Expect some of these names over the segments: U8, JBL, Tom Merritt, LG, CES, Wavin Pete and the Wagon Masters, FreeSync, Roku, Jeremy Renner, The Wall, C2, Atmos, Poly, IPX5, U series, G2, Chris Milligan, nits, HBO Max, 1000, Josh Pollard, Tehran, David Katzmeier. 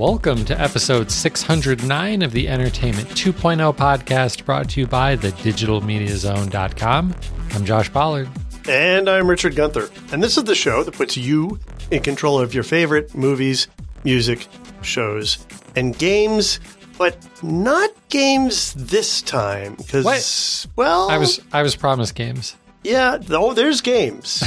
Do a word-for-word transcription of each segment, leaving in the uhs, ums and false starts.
Welcome to episode six hundred nine of the Entertainment two point oh podcast, brought to you by the digital media zone dot com. I'm Josh Pollard. And I'm Richard Gunther. And this is the show that puts you in control of your favorite movies, music, shows, and games, but not games this time. Because, well... I was I was promised games. Yeah. Oh, there's games.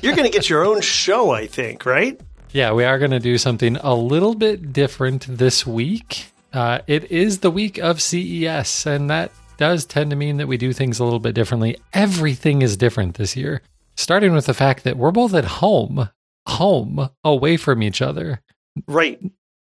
You're going to get your own show, I think, right? Yeah, we are going to do something a little bit different this week. Uh, it is the week of C E S, and that does tend to mean that we do things a little bit differently. Everything is different this year, starting with the fact that we're both at home, home, away from each other. Right.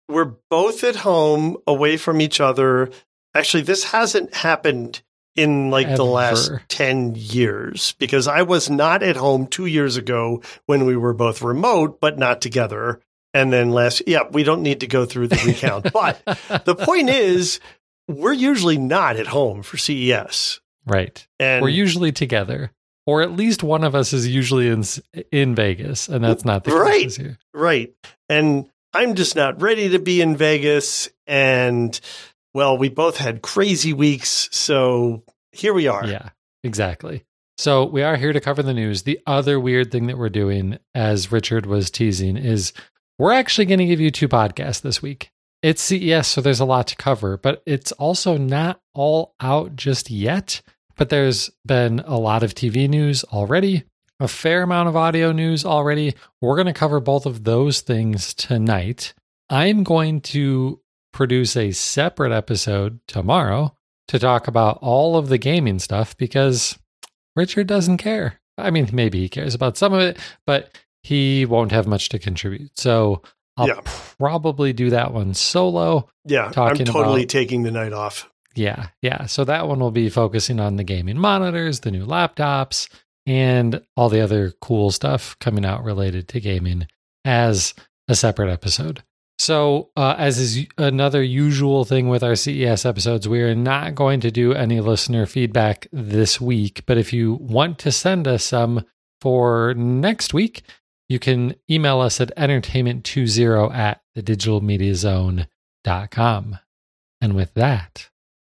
We're both at home, away from each other. Actually, this hasn't happened in like Ever. the last ten years, because I was not at home two years ago when we were both remote, but not together. And then last, yeah, we don't need to go through the recount. But the point is, we're usually not at home for C E S. Right. And we're usually together, or at least one of us is usually in in Vegas, and that's not the case right, this year. Right. And I'm just not ready to be in Vegas, and... Well, we both had crazy weeks, so here we are. Yeah, exactly. So we are here to cover the news. The other weird thing that we're doing, as Richard was teasing, is we're actually going to give you two podcasts this week. It's C E S, so there's a lot to cover, but it's also not all out just yet. But there's been a lot of T V news already, a fair amount of audio news already. We're going to cover both of those things tonight. I'm going to... produce a separate episode tomorrow to talk about all of the gaming stuff, because Richard doesn't care. I mean, maybe he cares about some of it, but he won't have much to contribute. So I'll yeah. probably do that one solo. Yeah, I'm totally about, taking the night off. Yeah, yeah. So that one will be focusing on the gaming monitors, the new laptops, and all the other cool stuff coming out related to gaming as a separate episode. So uh, as is another usual thing with our C E S episodes, we are not going to do any listener feedback this week. But if you want to send us some for next week, you can email us at entertainment twenty at the digital media zone dot com. And with that,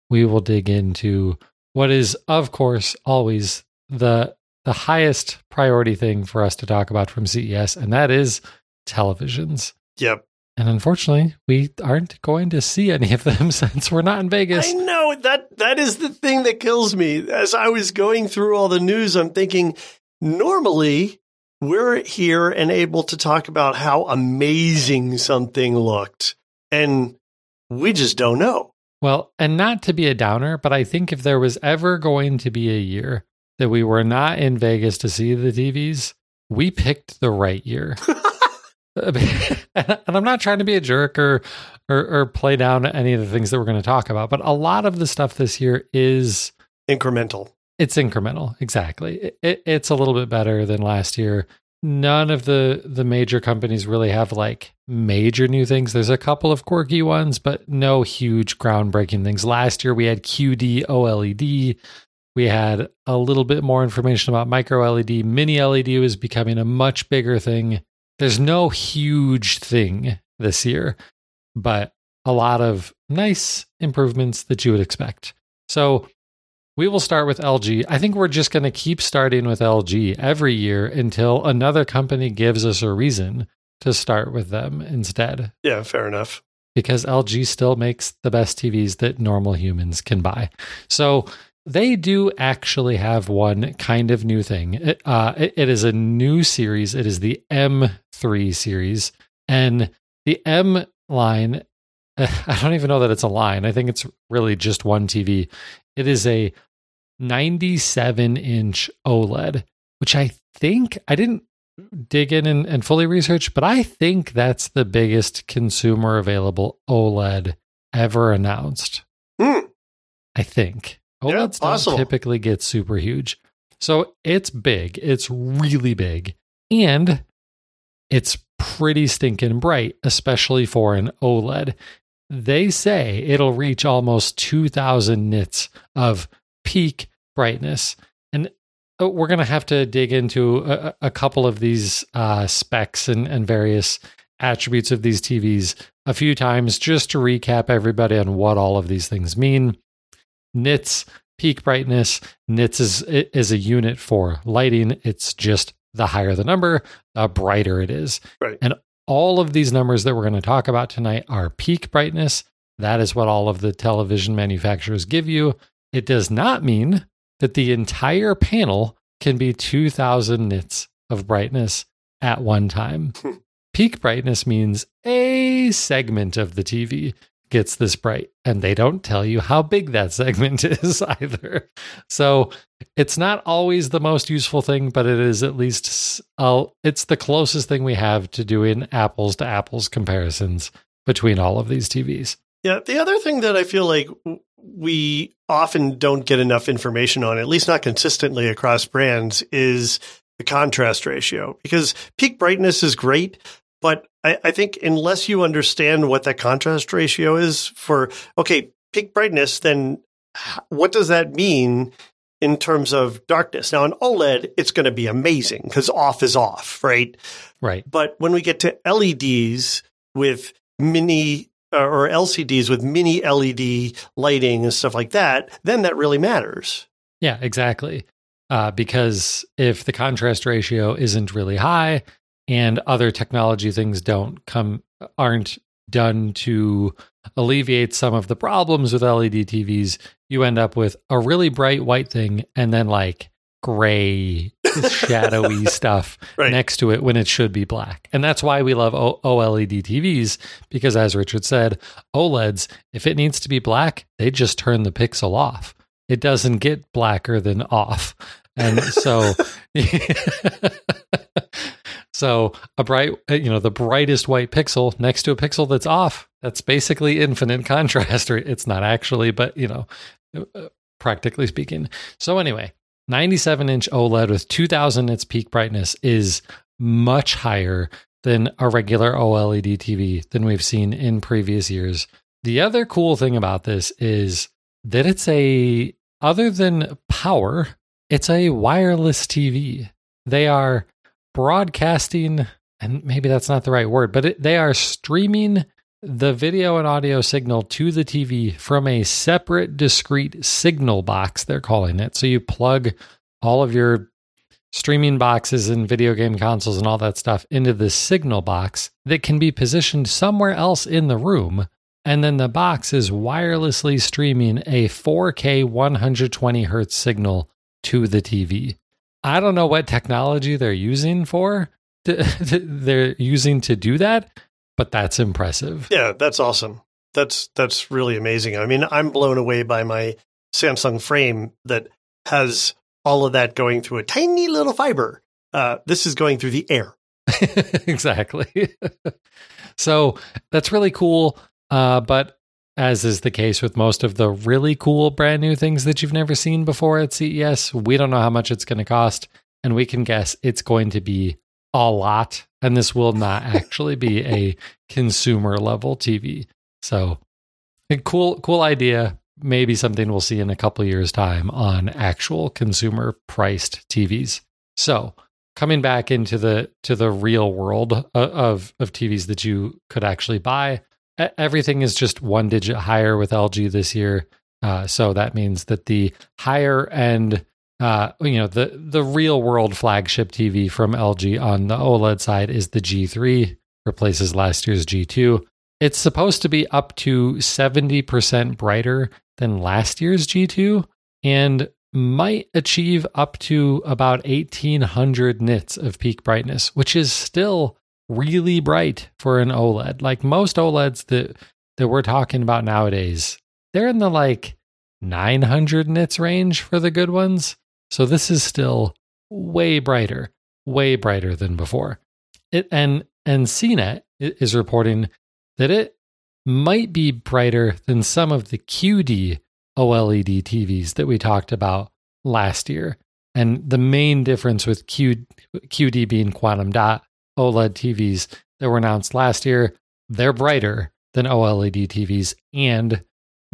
we will dig into what is, of course, always the the highest priority thing for us to talk about from C E S, and that is televisions. Yep. And unfortunately, we aren't going to see any of them since we're not in Vegas. I know. That that is the thing that kills me. As I was going through all the news, I'm thinking, normally, we're here and able to talk about how amazing something looked. And we just don't know. Well, and not to be a downer, but I think if there was ever going to be a year that we were not in Vegas to see the T Vs, we picked the right year. And I'm not trying to be a jerk or, or or play down any of the things that we're going to talk about, but a lot of the stuff this year is incremental. It's incremental, exactly. It, it, it's a little bit better than last year. None of the the major companies really have like major new things. There's a couple of quirky ones, but no huge groundbreaking things. Last year we had Q D OLED. We had a little bit more information about micro L E D. Mini L E D was becoming a much bigger thing. There's no huge thing this year, but a lot of nice improvements that you would expect. So we will start with L G. I think we're just going to keep starting with L G every year until another company gives us a reason to start with them instead. Yeah, fair enough. Because L G still makes the best T Vs that normal humans can buy. So they do actually have one kind of new thing. It, uh, it, it is a new series. It is the M three series. And the M line, I don't even know that it's a line. I think it's really just one T V. It is a ninety-seven inch OLED, which I think, I didn't dig in and, and fully research, but I think that's the biggest consumer available OLED ever announced. Mm. I think. OLEDs yeah, don't typically get super huge. So it's big. It's really big. And it's pretty stinking bright, especially for an OLED. They say it'll reach almost two thousand nits of peak brightness. And we're going to have to dig into a, a couple of these uh, specs and, and various attributes of these T Vs a few times just to recap everybody on what all of these things mean. nits, peak brightness. nits is, is a unit for lighting. It's just the higher the number, the brighter it is. Right. And all of these numbers that we're going to talk about tonight are peak brightness. That is what all of the television manufacturers give you. It does not mean that the entire panel can be two thousand nits of brightness at one time. Peak brightness means a segment of the T V gets this bright, and they don't tell you how big that segment is either. So it's not always the most useful thing, but it is at least, uh, it's the closest thing we have to doing apples to apples comparisons between all of these T Vs. Yeah. The other thing that I feel like we often don't get enough information on, at least not consistently across brands, is the contrast ratio, because peak brightness is great, but I, I think unless you understand what that contrast ratio is for, okay, peak brightness, then what does that mean in terms of darkness? Now, in OLED, it's going to be amazing because off is off, right? Right. But when we get to L E Ds with mini or L C Ds with mini L E D lighting and stuff like that, then that really matters. Yeah, exactly. Uh, because if the contrast ratio isn't really high and other technology things don't come, aren't done to alleviate some of the problems with L E D T Vs, you end up with a really bright white thing and then like gray, shadowy stuff right next to it when it should be black. And that's why we love o- OLED T Vs, because as Richard said, OLEDs, if it needs to be black, they just turn the pixel off. It doesn't get blacker than off. And so, so a bright, you know, the brightest white pixel next to a pixel that's off, that's basically infinite contrast. It's not actually, but you know, practically speaking. So anyway, ninety-seven inch OLED with two thousand nits peak brightness is much higher than a regular OLED T V than we've seen in previous years. The other cool thing about this is that it's a, other than power, it's a wireless T V. They are broadcasting, and maybe that's not the right word, but it, they are streaming the video and audio signal to the T V from a separate discrete signal box, they're calling it. So you plug all of your streaming boxes and video game consoles and all that stuff into this signal box that can be positioned somewhere else in the room. And then the box is wirelessly streaming a four K one hundred twenty hertz signal to the T V. I don't know what technology they're using for, to, they're using to do that, but that's impressive. Yeah, that's awesome. That's that's really amazing. I mean, I'm blown away by my Samsung frame that has all of that going through a tiny little fiber. Uh, this is going through the air. Exactly. So that's really cool. Uh, but as is the case with most of the really cool brand new things that you've never seen before at C E S, we don't know how much it's going to cost, and we can guess it's going to be a lot. And this will not actually be a consumer level T V. So a cool, cool idea. Maybe something we'll see in a couple years' time on actual consumer priced T Vs. So coming back into the, to the real world of, of, of T Vs that you could actually buy. Everything is just one digit higher with L G this year. Uh, so that means that the higher end, uh, you know, the, the real world flagship T V from L G on the OLED side is the G three, replaces last year's G two. It's supposed to be up to seventy percent brighter than last year's G two and might achieve up to about eighteen hundred nits of peak brightness, which is still really bright for an OLED. Like most OLEDs that that we're talking about nowadays, they're in the like nine hundred nits range for the good ones. So this is still way brighter, way brighter than before. It, and and C net is reporting that it might be brighter than some of the Q D OLED T Vs that we talked about last year. And the main difference with Q, QD being quantum dot OLED T Vs that were announced last year, they're brighter than OLED T Vs and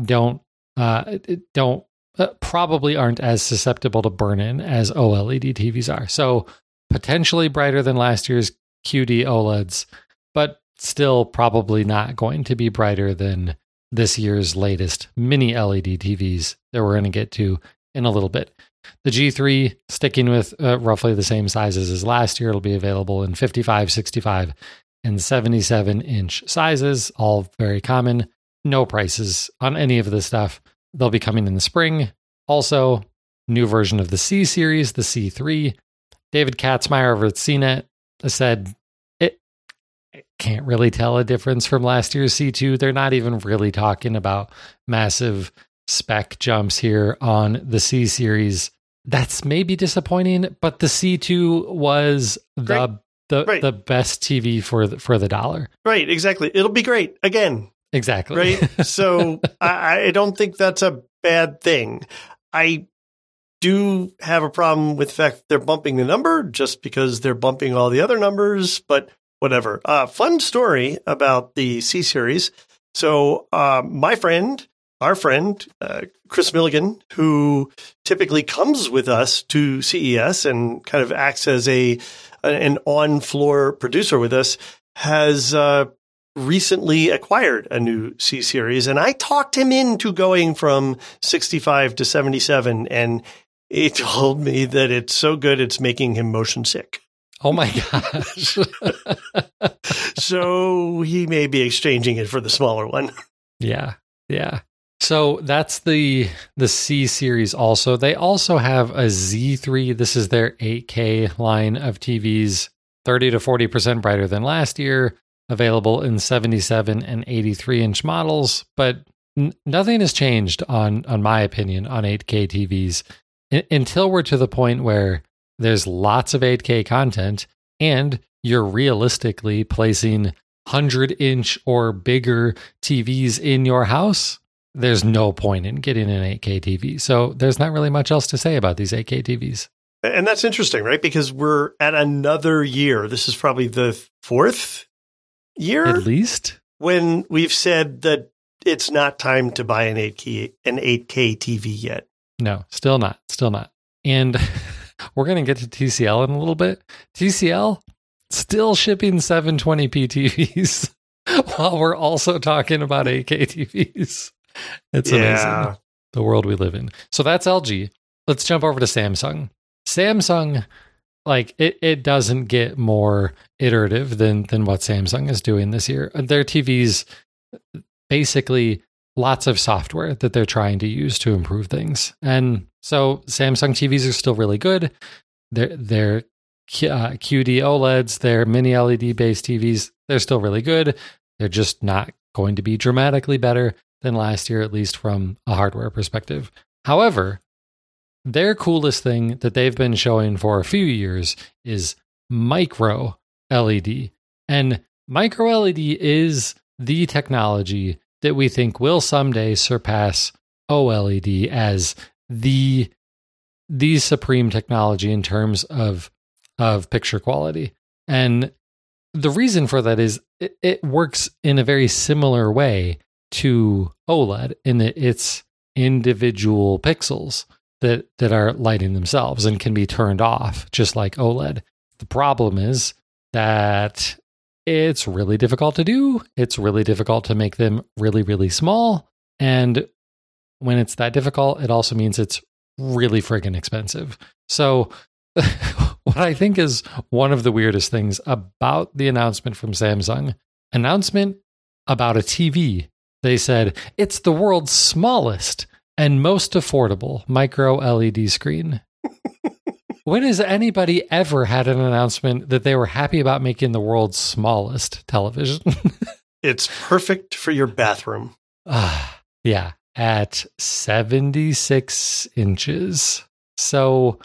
don't uh, don't uh, probably aren't as susceptible to burn-in as OLED T Vs are. So potentially brighter than last year's Q D OLEDs, but still probably not going to be brighter than this year's latest mini L E D T Vs that we're going to get to in a little bit. The G three, sticking with uh, roughly the same sizes as last year, it'll be available in fifty-five, sixty-five, and seventy-seven inch sizes, all very common. No prices on any of this stuff. They'll be coming in the spring. Also, new version of the C-series, the C three. David Katzmeier over at C net said, it, it can't really tell a difference from last year's C two. They're not even really talking about massive spec jumps here on the C-series. That's maybe disappointing, but the C two was the right. the, right. the best T V for the, for the dollar. Right, exactly. It'll be great again. Exactly. Right? So I, I don't think that's a bad thing. I do have a problem with the fact that they're bumping the number just because they're bumping all the other numbers, but whatever. Uh, fun story about the C-Series. So uh, my friend, our friend, uh, Chris Milligan, who typically comes with us to C E S and kind of acts as a an on-floor producer with us, has uh, recently acquired a new C-Series, and I talked him into going from sixty-five to seventy-seven, and he told me that it's so good it's making him motion sick. Oh my gosh. So he may be exchanging it for the smaller one. Yeah. Yeah. So that's the the C-Series also. They also have a Z three. This is their eight K line of T Vs, thirty to forty percent brighter than last year. Available in seventy-seven and eighty-three inch models, but n- nothing has changed on, on my opinion, on eight K T Vs I- until we're to the point where there's lots of eight K content and you're realistically placing one hundred inch or bigger T Vs in your house. There's no point in getting an eight K T V. So there's not really much else to say about these eight K T Vs. And that's interesting, right? Because we're at another year. This is probably the fourth year at least when we've said that it's not time to buy an eight K an eight K T V yet. No, still not, still not. And we're going to get to T C L in a little bit. T C L still shipping seven twenty p T Vs while we're also talking about eight K T Vs. It's yeah. amazing the world we live in. So that's L G. Let's jump over to Samsung. Samsung Like it, it doesn't get more iterative than than what Samsung is doing this year. Their T Vs, basically lots of software that they're trying to use to improve things. And so Samsung T Vs are still really good. Their, their uh, Q D OLEDs, their mini L E D based T Vs, they're still really good. They're just not going to be dramatically better than last year, at least from a hardware perspective. However, their coolest thing that they've been showing for a few years is micro L E D. And micro L E D is the technology that we think will someday surpass OLED as the the supreme technology in terms of of picture quality. And the reason for that is it, it works in a very similar way to OLED in that it's individual pixels that that are lighting themselves and can be turned off, just like OLED. The problem is that it's really difficult to do. It's really difficult to make them really, really small. And when it's that difficult, it also means it's really friggin' expensive. So what I think is one of the weirdest things about the announcement from Samsung, announcement about a T V, they said, it's the world's smallest and most affordable micro L E D screen. When has anybody ever had an announcement that they were happy about making the world's smallest television? It's perfect for your bathroom. Uh, yeah, at seventy-six inches. So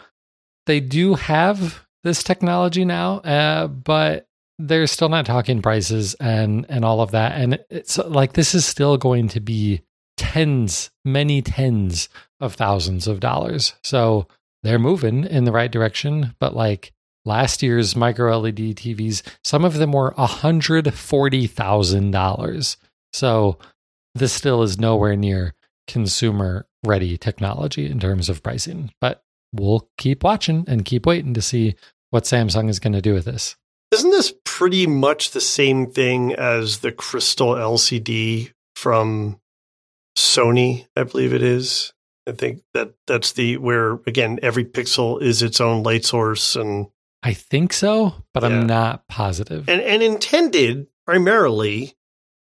they do have this technology now, uh, but they're still not talking prices and, and all of that. And it's like, this is still going to be tens, many tens of thousands of dollars. So they're moving in the right direction. But like last year's micro L E D T Vs, some of them were one hundred forty thousand dollars. So this still is nowhere near consumer ready technology in terms of pricing. But we'll keep watching and keep waiting to see what Samsung is going to do with this. Isn't this pretty much the same thing as the crystal L C D from Sony? I believe it is. I think that that's the where, again, every pixel is its own light source. And I think so, but yeah. I'm not positive. And, and intended primarily,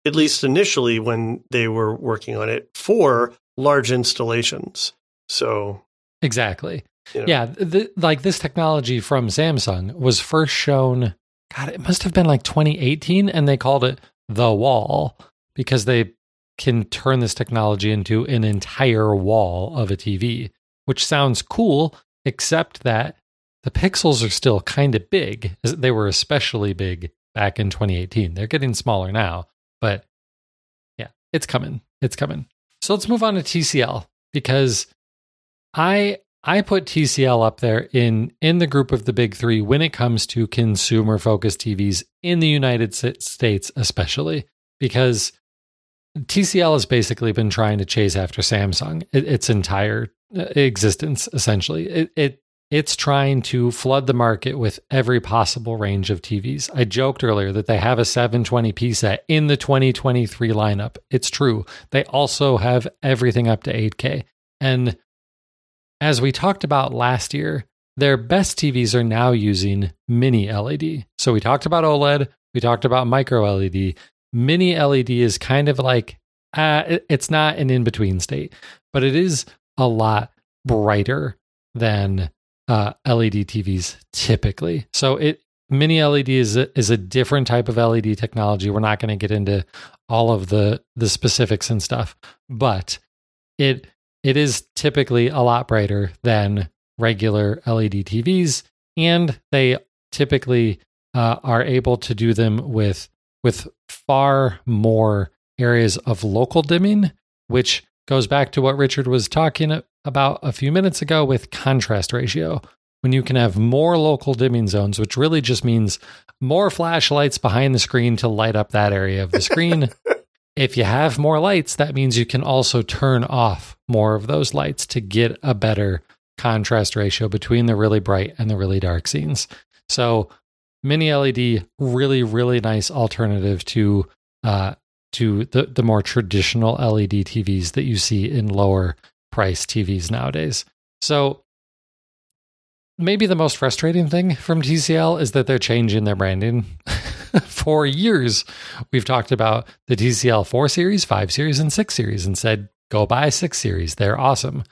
at least initially when they were working on it, for large installations. So exactly. You know. Yeah. The, like this technology from Samsung was first shown, God, it must have been like twenty eighteen, and they called it The Wall because they can turn this technology into an entire wall of a T V, which sounds cool, except that the pixels are still kind of big. They were especially big back in twenty eighteen. They're getting smaller now, but yeah, it's coming. It's coming. So let's move on to T C L, because I... I put T C L up there in, in the group of the big three when it comes to consumer-focused T Vs in the United States especially, because T C L has basically been trying to chase after Samsung its entire existence, essentially. It, it It's trying to flood the market with every possible range of T Vs. I joked earlier that they have a seven twenty p set in the twenty twenty-three lineup. It's true. They also have everything up to eight K. And as we talked about last year, their best T Vs are now using mini L E D. So we talked about OLED, we talked about micro L E D. Mini L E D is kind of like, uh, it's not an in-between state, but it is a lot brighter than uh, L E D T Vs typically. So it mini L E D is a, is a different type of L E D technology. We're not going to get into all of the, the specifics and stuff, but it... It is typically a lot brighter than regular L E D T Vs, and they typically uh, are able to do them with with far more areas of local dimming, which goes back to what Richard was talking about a few minutes ago with contrast ratio. When you can have more local dimming zones, which really just means more flashlights behind the screen to light up that area of the screen. If you have more lights, that means you can also turn off more of those lights to get a better contrast ratio between the really bright and the really dark scenes. So mini L E D, really, really nice alternative to uh, to the, the more traditional L E D T Vs that you see in lower price T Vs nowadays. So maybe the most frustrating thing from T C L is that they're changing their branding. For years, we've talked about the T C L four series, five series, and six series and said, go buy six series. They're awesome.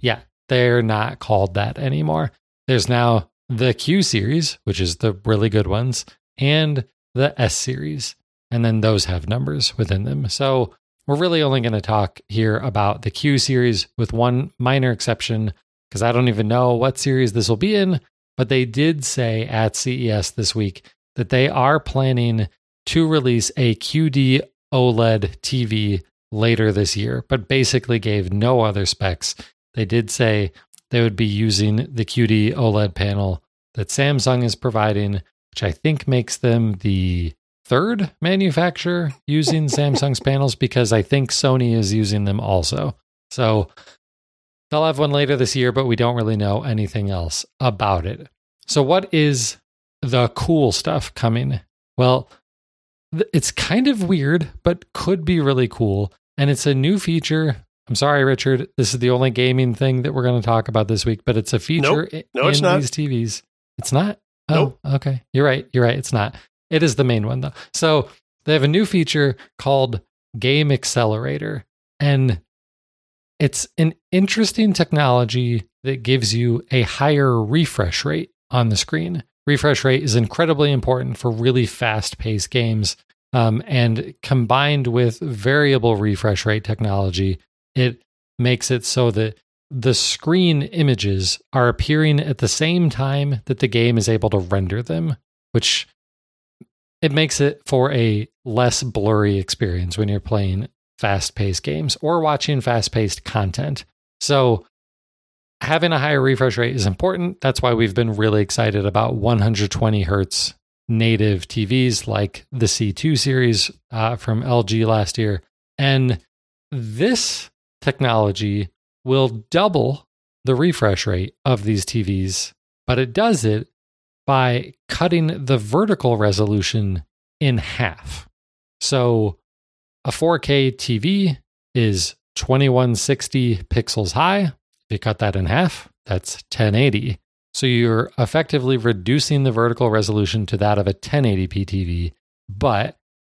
Yeah, they're not called that anymore. There's now the Q series, which is the really good ones, and the S series. And then those have numbers within them. So we're really only going to talk here about the Q series with one minor exception, because I don't even know what series this will be in. But they did say at C E S this week that they are planning to release a Q D OLED T V later this year, but basically gave no other specs. They did say they would be using the Q D OLED panel that Samsung is providing, which I think makes them the third manufacturer using Samsung's panels, because I think Sony is using them also. So they'll have one later this year, but we don't really know anything else about it. So what is the cool stuff coming? Well, th- it's kind of weird, but could be really cool. And it's a new feature. I'm sorry, Richard. This is the only gaming thing that we're going to talk about this week, but it's a feature nope. no, in it's not. These T Vs. It's not? Oh, nope. Okay. You're right. You're right. It's not. It is the main one, though. So they have a new feature called Game Accelerator. And it's an interesting technology that gives you a higher refresh rate on the screen. Refresh rate is incredibly important for really fast-paced games, um, and combined with variable refresh rate technology, it makes it so that the screen images are appearing at the same time that the game is able to render them, which it makes it for a less blurry experience when you're playing fast-paced games or watching fast-paced content. So having a higher refresh rate is important. That's why we've been really excited about one twenty hertz native T Vs like the C two series uh, from L G last year. And this technology will double the refresh rate of these T Vs, but it does it by cutting the vertical resolution in half. So a four K T V is twenty-one sixty pixels high. If you cut that in half, that's ten eighty. So you're effectively reducing the vertical resolution to that of a ten eighty p T V, but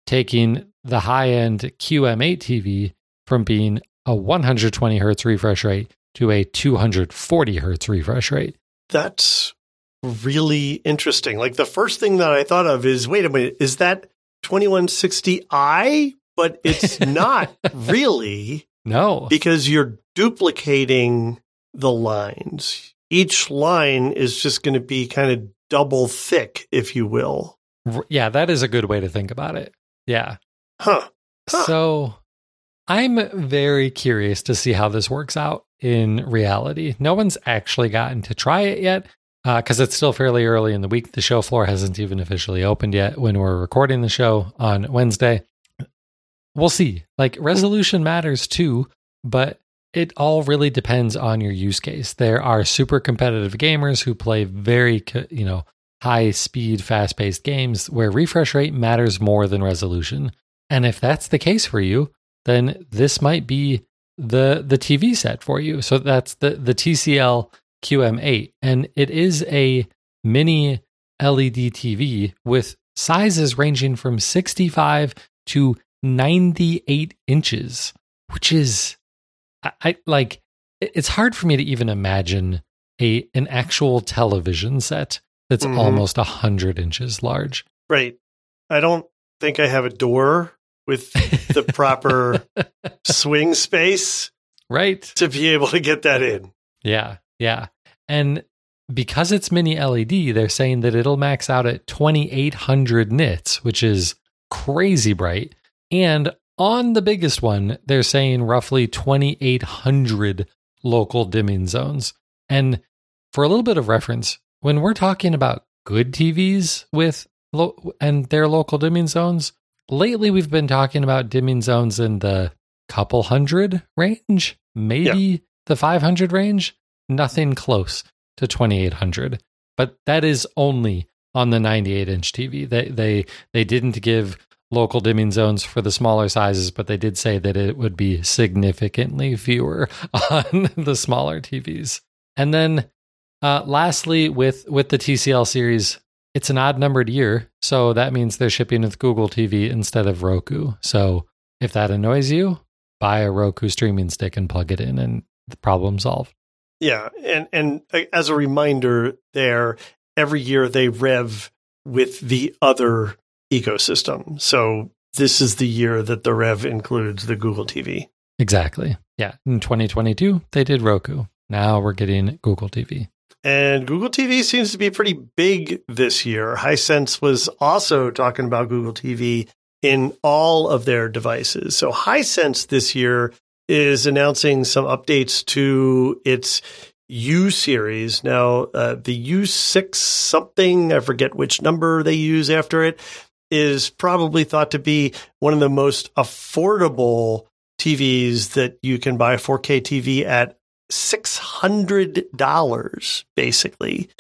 taking the high-end Q M eight T V from being a one twenty hertz refresh rate to a two forty hertz refresh rate. That's really interesting. Like, the first thing that I thought of is, wait a minute, is that twenty-one sixty i? But it's not really. No. Because you're duplicating the lines. Each line is just going to be kind of double thick, if you will. Yeah, that is a good way to think about it. Yeah. Huh. huh. So I'm very curious to see how this works out in reality. No one's actually gotten to try it yet because uh, it's still fairly early in the week. The show floor hasn't even officially opened yet when we're recording the show on Wednesday. We'll see. Like, resolution matters too, but it all really depends on your use case. There are super competitive gamers who play very, you know, high speed, fast paced games where refresh rate matters more than resolution. And if that's the case for you, then this might be the the T V set for you. So that's the, the T C L Q M eight. And it is a mini L E D T V with sizes ranging from sixty-five to ninety-eight inches, which is, I, I like, it's hard for me to even imagine a an actual television set that's mm-hmm. almost one hundred inches large. Right. I don't think I have a door with the proper swing space, right, to be able to get that in. Yeah, yeah. And because it's mini L E D, they're saying that it'll max out at twenty-eight hundred nits, which is crazy bright. And on the biggest one, they're saying roughly twenty-eight hundred local dimming zones. And for a little bit of reference, when we're talking about good T Vs with lo- and their local dimming zones, lately we've been talking about dimming zones in the couple hundred range, maybe yeah. the five hundred range, nothing close to twenty-eight hundred. But that is only on the ninety-eight inch T V. They they they didn't give local dimming zones for the smaller sizes, but they did say that it would be significantly fewer on the smaller T Vs. And then uh, lastly, with, with the T C L series, it's an odd numbered year. So that means they're shipping with Google T V instead of Roku. So if that annoys you, buy a Roku streaming stick and plug it in and the problem solved. Yeah. And, and as a reminder there, every year they rev with the other ecosystem. So this is the year that the rev includes the Google T V. Exactly. Yeah. In twenty twenty-two, they did Roku. Now we're getting Google T V. And Google T V seems to be pretty big this year. Hisense was also talking about Google T V in all of their devices. So Hisense this year is announcing some updates to its U series. Now, uh, the U six something, I forget which number they use after it, is probably thought to be one of the most affordable T Vs that you can buy. four K T V at six hundred dollars, basically.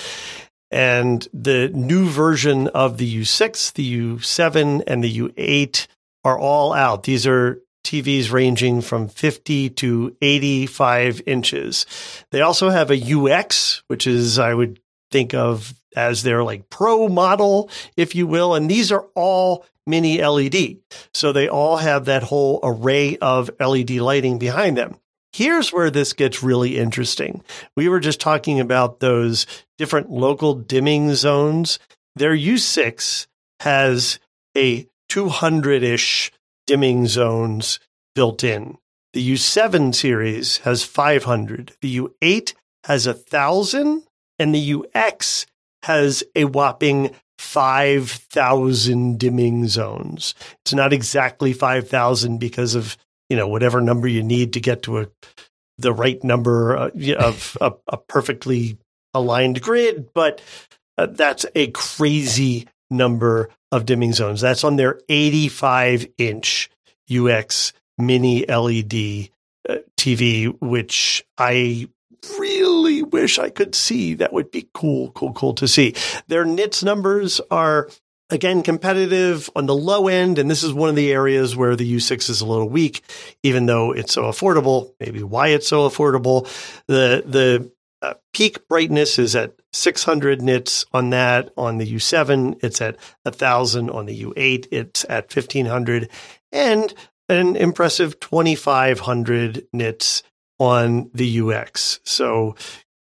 And the new version of the U six, the U seven, and the U eight are all out. These are T Vs ranging from fifty to eighty-five inches. They also have a U X, which is, I would think of as their like pro model, if you will. And these are all mini L E D. So they all have that whole array of L E D lighting behind them. Here's where this gets really interesting. We were just talking about those different local dimming zones. Their U six has a two hundred-ish dimming zones built in. The U seven series has five hundred. The U eight has one thousand. And the U X has a whopping five thousand dimming zones. It's not exactly five thousand because of, you know, whatever number you need to get to a the right number uh, of a, a perfectly aligned grid, but uh, that's a crazy number of dimming zones. That's on their eighty-five inch U X mini L E D uh, T V, which I really wish I could see. That would be cool, cool, cool to see. Their nits numbers are, again, competitive on the low end, and this is one of the areas where the U six is a little weak, even though it's so affordable. Maybe why it's so affordable. The the uh, peak brightness is at six hundred nits on that. On the U seven, it's at one thousand. On the U eight, it's at fifteen hundred. And an impressive twenty-five hundred nits on the U X. So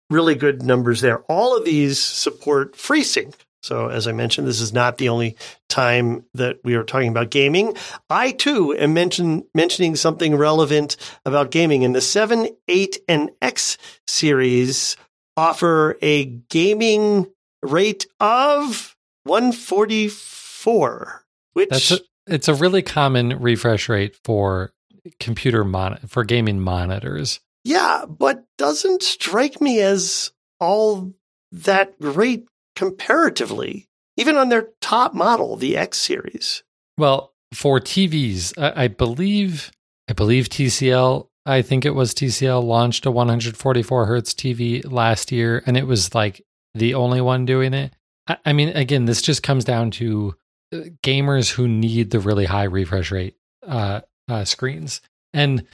really good numbers there. All of these support FreeSync. So as I mentioned, this is not the only time that we are talking about gaming. I, too, am mention, mentioning something relevant about gaming. And the seven, eight, and X series offer a gaming rate of one forty-four, which... That's a, it's a really common refresh rate for computer mon- for gaming monitors. Yeah, but doesn't strike me as all that great comparatively, even on their top model, the X series. Well, for T Vs, I, I believe, I believe T C L, I think it was T C L, launched a one forty-four hertz T V last year, and it was like the only one doing it. I, I mean, again, this just comes down to gamers who need the really high refresh rate uh, uh, screens. And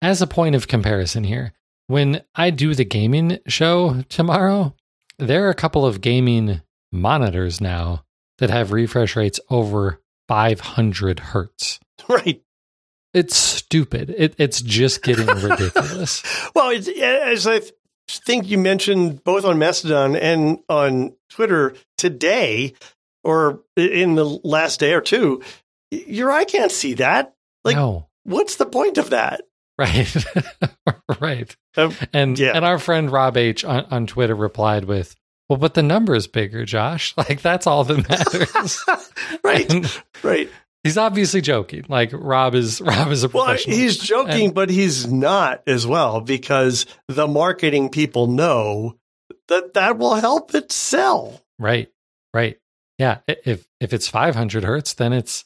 as a point of comparison here, when I do the gaming show tomorrow, there are a couple of gaming monitors now that have refresh rates over five hundred hertz. Right. It's stupid. It, it's just getting ridiculous. Well, it's, as I think you mentioned both on Mastodon and on Twitter today, or in the last day or two, your eye can't see that. Like, no. What's the point of that? Right. Right. Um, and yeah. and our friend Rob H. on, on Twitter replied with, well, but the number is bigger, Josh. Like, that's all that matters. Right. And right. He's obviously joking. Like, Rob is Rob is a professional. Well, he's joking, and, but he's not as well, because the marketing people know that that will help it sell. Right. Right. Yeah. If, if it's five hundred hertz, then it's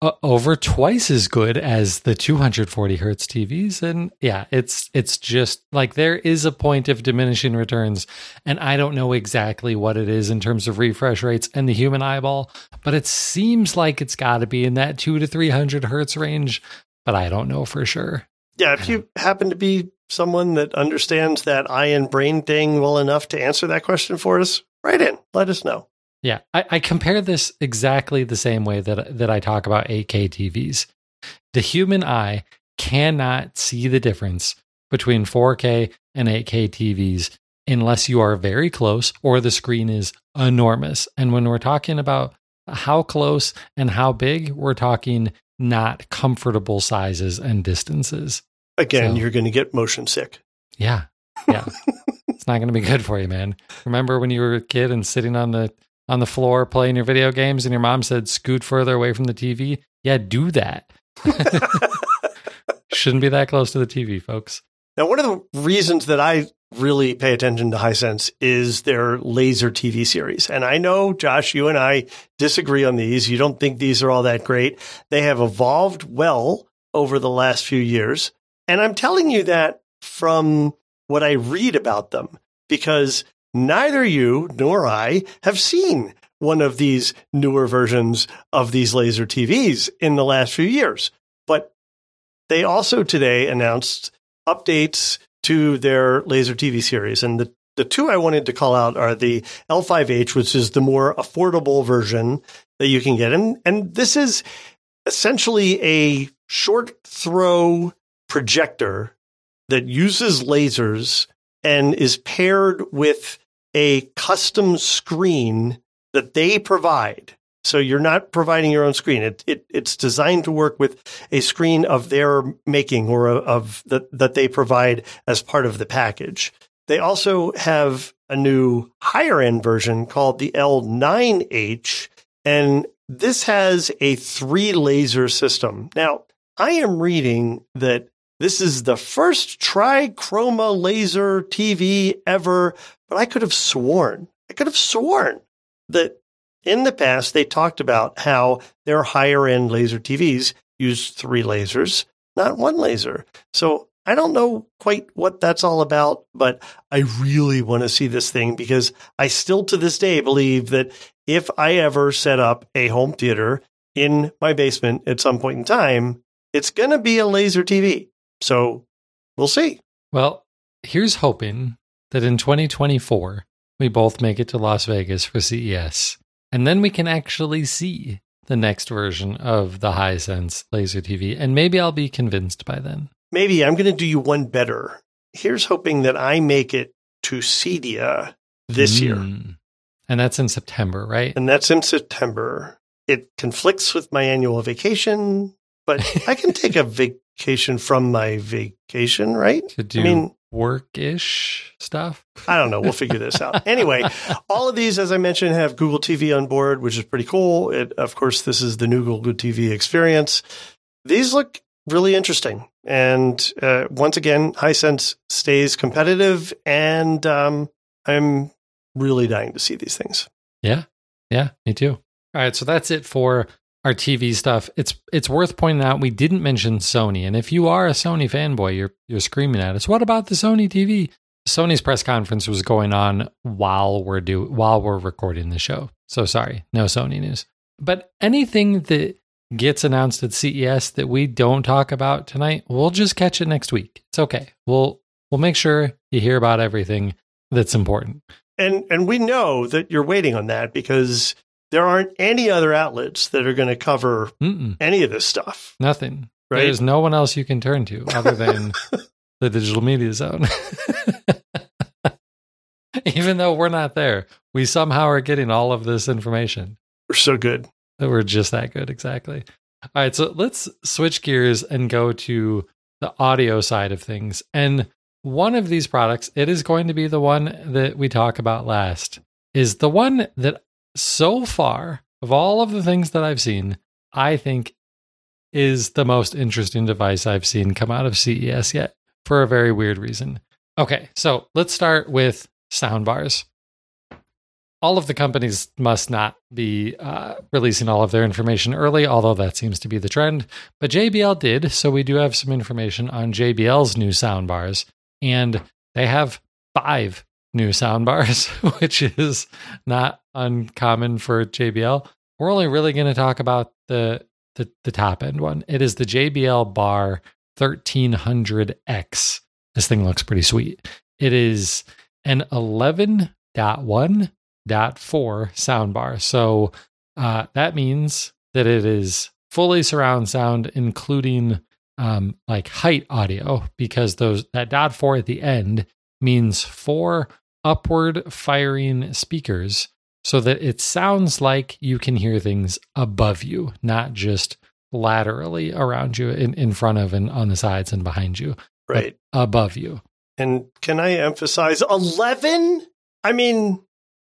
Uh, over twice as good as the two forty hertz T Vs. And yeah, it's it's just like there is a point of diminishing returns, and I don't know exactly what it is in terms of refresh rates and the human eyeball, but it seems like it's got to be in that two to three hundred hertz range, but I don't know for sure. Yeah, if you happen to be someone that understands that eye and brain thing well enough to answer that question for us, write in, let us know. Yeah, I, I compare this exactly the same way that that I talk about eight K T Vs. The human eye cannot see the difference between four K and eight K T Vs unless you are very close or the screen is enormous. And when we're talking about how close and how big, we're talking not comfortable sizes and distances. Again, so, you're going to get motion sick. Yeah, yeah. It's not going to be good for you, man. Remember when you were a kid and sitting on the on the floor playing your video games and your mom said, scoot further away from the T V. Yeah, do that. Shouldn't be that close to the T V, folks. Now, one of the reasons that I really pay attention to Hisense is their Laser T V series. And I know, Josh, you and I disagree on these. You don't think these are all that great. They have evolved well over the last few years. And I'm telling you that from what I read about them, because neither you nor I have seen one of these newer versions of these Laser T Vs in the last few years. But they also today announced updates to their Laser T V series. And the, the two I wanted to call out are the L five H, which is the more affordable version that you can get. And, and this is essentially a short throw projector that uses lasers and is paired with a custom screen that they provide. So you're not providing your own screen. It, it it's designed to work with a screen of their making or of the, that they provide as part of the package. They also have a new higher end version called the L nine H, and this has a three laser system. Now, I am reading that this is the first trichroma laser T V ever, but I could have sworn, I could have sworn that in the past they talked about how their higher end laser T Vs use three lasers, not one laser. So I don't know quite what that's all about, but I really want to see this thing because I still to this day believe that if I ever set up a home theater in my basement at some point in time, it's going to be a laser T V. So we'll see. Well, here's hoping that in twenty twenty-four, we both make it to Las Vegas for C E S. And then we can actually see the next version of the Hisense laser T V. And maybe I'll be convinced by then. Maybe I'm going to do you one better. Here's hoping that I make it to C E D I A this mm. year. And that's in September, right? And that's in September. It conflicts with my annual vacation, but I can take a vacation from my vacation, right? To do I mean, work-ish stuff? I don't know. We'll figure this out. Anyway, all of these, as I mentioned, have Google T V on board, which is pretty cool. It, of course, this is the new Google T V experience. These look really interesting. And uh, once again, Hisense stays competitive, and um, I'm really dying to see these things. Yeah. Yeah, me too. All right. So that's it for our T V stuff. It's it's worth pointing out we didn't mention Sony. And if you are a Sony fanboy, you're you're screaming at us, what about the Sony T V? Sony's press conference was going on while we're do while we're recording the show. So sorry, no Sony news. But anything that gets announced at C E S that we don't talk about tonight, we'll just catch it next week. It's okay. We'll we'll make sure you hear about everything that's important. And and we know that you're waiting on that because there aren't any other outlets that are going to cover Mm-mm. any of this stuff. Nothing. Right? There's no one else you can turn to other than the Digital Media Zone. Even though we're not there, we somehow are getting all of this information. We're so good. We're just that good, exactly. All right, so let's switch gears and go to the audio side of things. And one of these products, it is going to be the one that we talk about last, is the one that so far, of all of the things that I've seen, I think is the most interesting device I've seen come out of C E S yet, for a very weird reason. Okay, so let's start with soundbars. All of the companies must not be uh, releasing all of their information early, although that seems to be the trend. But J B L did, so we do have some information on J B L's new soundbars, and they have five new soundbars, which is not uncommon for J B L. We're only really going to talk about the, the the top end one. It is the J B L Bar thirteen hundred X. This thing looks pretty sweet. It is an eleven point one point four soundbar. So uh, that means that it is fully surround sound, including um, like height audio, because those that dot four at the end means four upward firing speakers so that it sounds like you can hear things above you, not just laterally around you, in, in front of and on the sides and behind you, right, but above you. And can I emphasize eleven? I mean,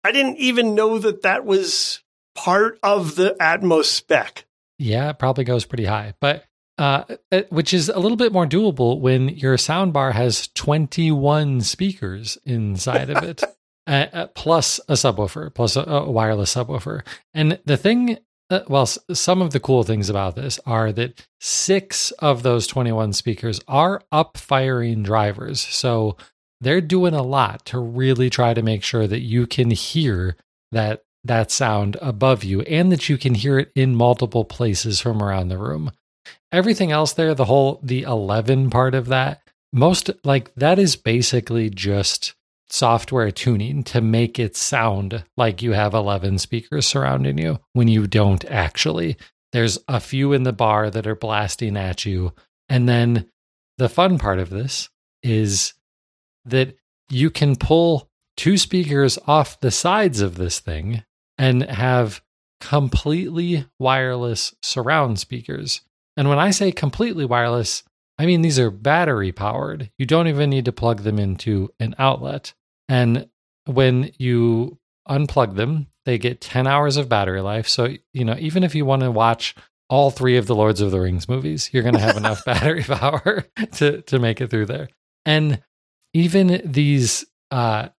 I didn't even know that that was part of the Atmos spec. Yeah, it probably goes pretty high, but Uh, which is a little bit more doable when your soundbar has twenty-one speakers inside of it, uh, plus a subwoofer, plus a, a wireless subwoofer. And the thing, uh, well, s- some of the cool things about this are that six of those twenty-one speakers are up-firing drivers. So they're doing a lot to really try to make sure that you can hear that that sound above you and that you can hear it in multiple places from around the room. Everything else there, the whole, the eleven part of that, most like that is basically just software tuning to make it sound like you have eleven speakers surrounding you when you don't actually. There's a few in the bar that are blasting at you. And then the fun part of this is that you can pull two speakers off the sides of this thing and have completely wireless surround speakers. And when I say completely wireless, I mean these are battery powered. You don't even need to plug them into an outlet. And when you unplug them, they get ten hours of battery life. So, you know, even if you want to watch all three of the Lords of the Rings movies, you're going to have enough battery power to, to make it through there. And even these uh,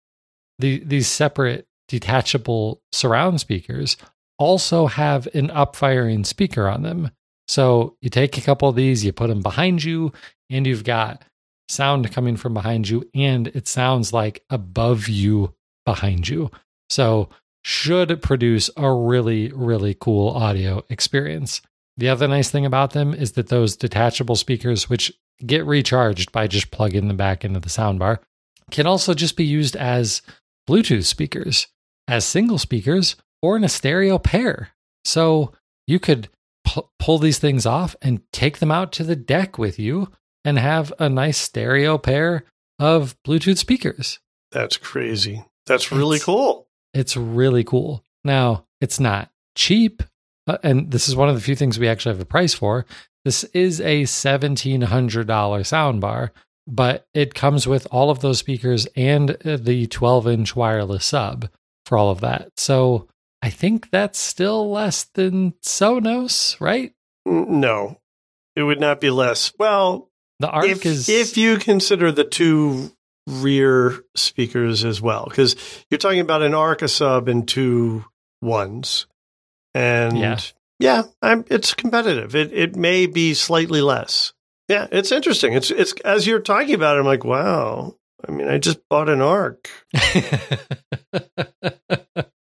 the, these separate detachable surround speakers also have an up-firing speaker on them. So you take a couple of these, you put them behind you, and you've got sound coming from behind you, and it sounds like above you behind you. So should produce a really, really cool audio experience. The other nice thing about them is that those detachable speakers, which get recharged by just plugging them back into the soundbar, can also just be used as Bluetooth speakers, as single speakers, or in a stereo pair. So you could pu- pull these things off and take them out to the deck with you and have a nice stereo pair of Bluetooth speakers. That's crazy. That's really it's, cool. It's really cool. Now, it's not cheap, uh, and this is one of the few things we actually have a price for. This is a seventeen hundred dollars soundbar, but it comes with all of those speakers and the twelve-inch wireless sub for all of that. So I think that's still less than Sonos, right? No, it would not be less. Well, the Arc if, is if you consider the two rear speakers as well, because you're talking about an Arc, a sub, and two ones, and yeah, yeah I'm, it's competitive. It it may be slightly less. Yeah, it's interesting. It's it's as you're talking about it, I'm like, wow. I mean, I just bought an Arc.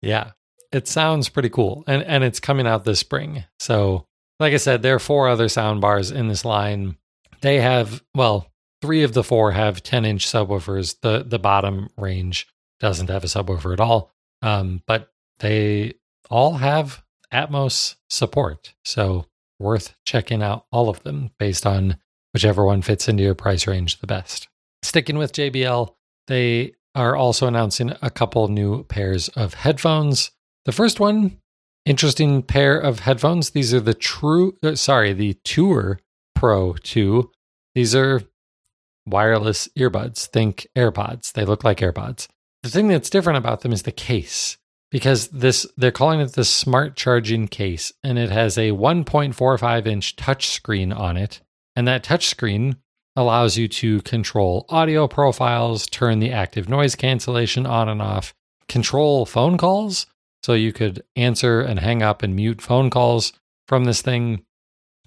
Yeah, it sounds pretty cool, and and it's coming out this spring. So, like I said, there are four other soundbars in this line. They have, well, three of the four have ten-inch subwoofers. The the bottom range doesn't have a subwoofer at all, um, but they all have Atmos support. So worth checking out all of them based on whichever one fits into your price range the best. Sticking with J B L, they are also announcing a couple new pairs of headphones. The first one, interesting pair of headphones. These are the True, uh, sorry, the Tour Pro two. These are wireless earbuds. Think AirPods. They look like AirPods. The thing that's different about them is the case, because this they're calling it the smart charging case, and it has a one point four five inch touchscreen on it, and that touchscreen allows you to control audio profiles, turn the active noise cancellation on and off, control phone calls, so you could answer and hang up and mute phone calls from this thing.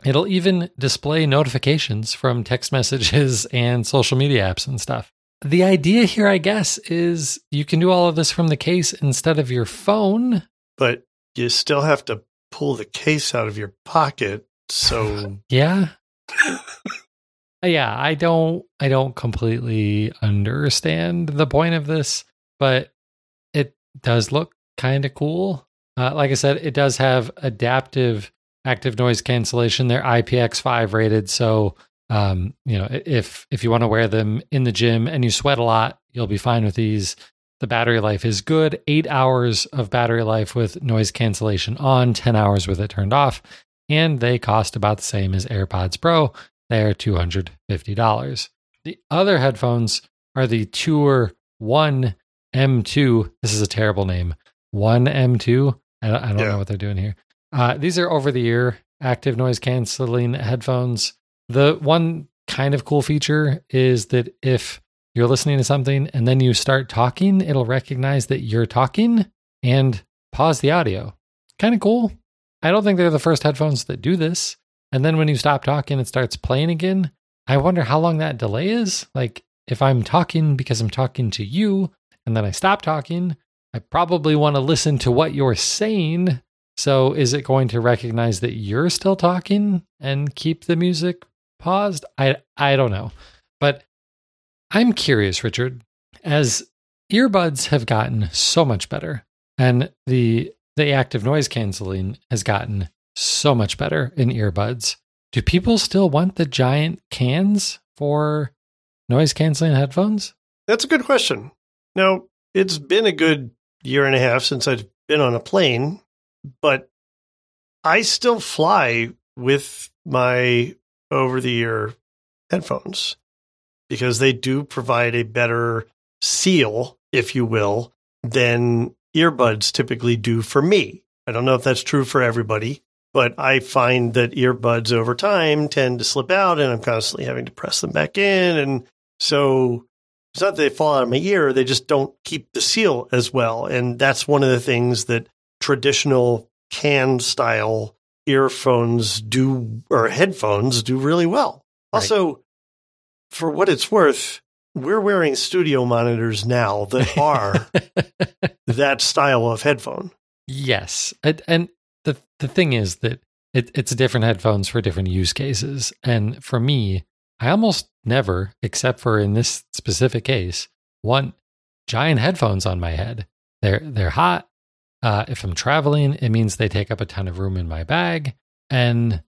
It'll even display notifications from text messages and social media apps and stuff. The idea here, I guess, is you can do all of this from the case instead of your phone. But you still have to pull the case out of your pocket, so... Yeah. Yeah, I don't I don't completely understand the point of this, but it does look kind of cool. Uh, like I said, it does have adaptive active noise cancellation. They're I P X five rated, so um, you know, if if you want to wear them in the gym and you sweat a lot, you'll be fine with these. The battery life is good. Eight hours of battery life with noise cancellation on, ten hours with it turned off, and they cost about the same as AirPods Pro. They're two hundred fifty dollars. The other headphones are the Tour one M two. This is a terrible name. one M two. I don't, I don't yeah. know what they're doing here. Uh, these are over-the-ear active noise canceling headphones. The one kind of cool feature is that if you're listening to something and then you start talking, it'll recognize that you're talking and pause the audio. Kind of cool. I don't think they're the first headphones that do this. And then when you stop talking, it starts playing again. I wonder how long that delay is. Like, if I'm talking because I'm talking to you, and then I stop talking, I probably want to listen to what you're saying. So is it going to recognize that you're still talking and keep the music paused? I I don't know. But I'm curious, Richard, as earbuds have gotten so much better, and the the active noise canceling has gotten so much better in earbuds. Do people still want the giant cans for noise canceling headphones? That's a good question. Now, it's been a good year and a half since I've been on a plane, but I still fly with my over-the-ear headphones because they do provide a better seal, if you will, than earbuds typically do for me. I don't know if that's true for everybody, but I find that earbuds over time tend to slip out, and I'm constantly having to press them back in. And so it's not that they fall out of my ear, they just don't keep the seal as well. And that's one of the things that traditional can-style earphones do, or headphones do really well. Right. Also, for what it's worth, we're wearing studio monitors now that are that style of headphone. Yes. And, and the the thing is that it, it's different headphones for different use cases. And for me, I almost never, except for in this specific case, want giant headphones on my head. They're, they're hot. Uh, if I'm traveling, it means they take up a ton of room in my bag. And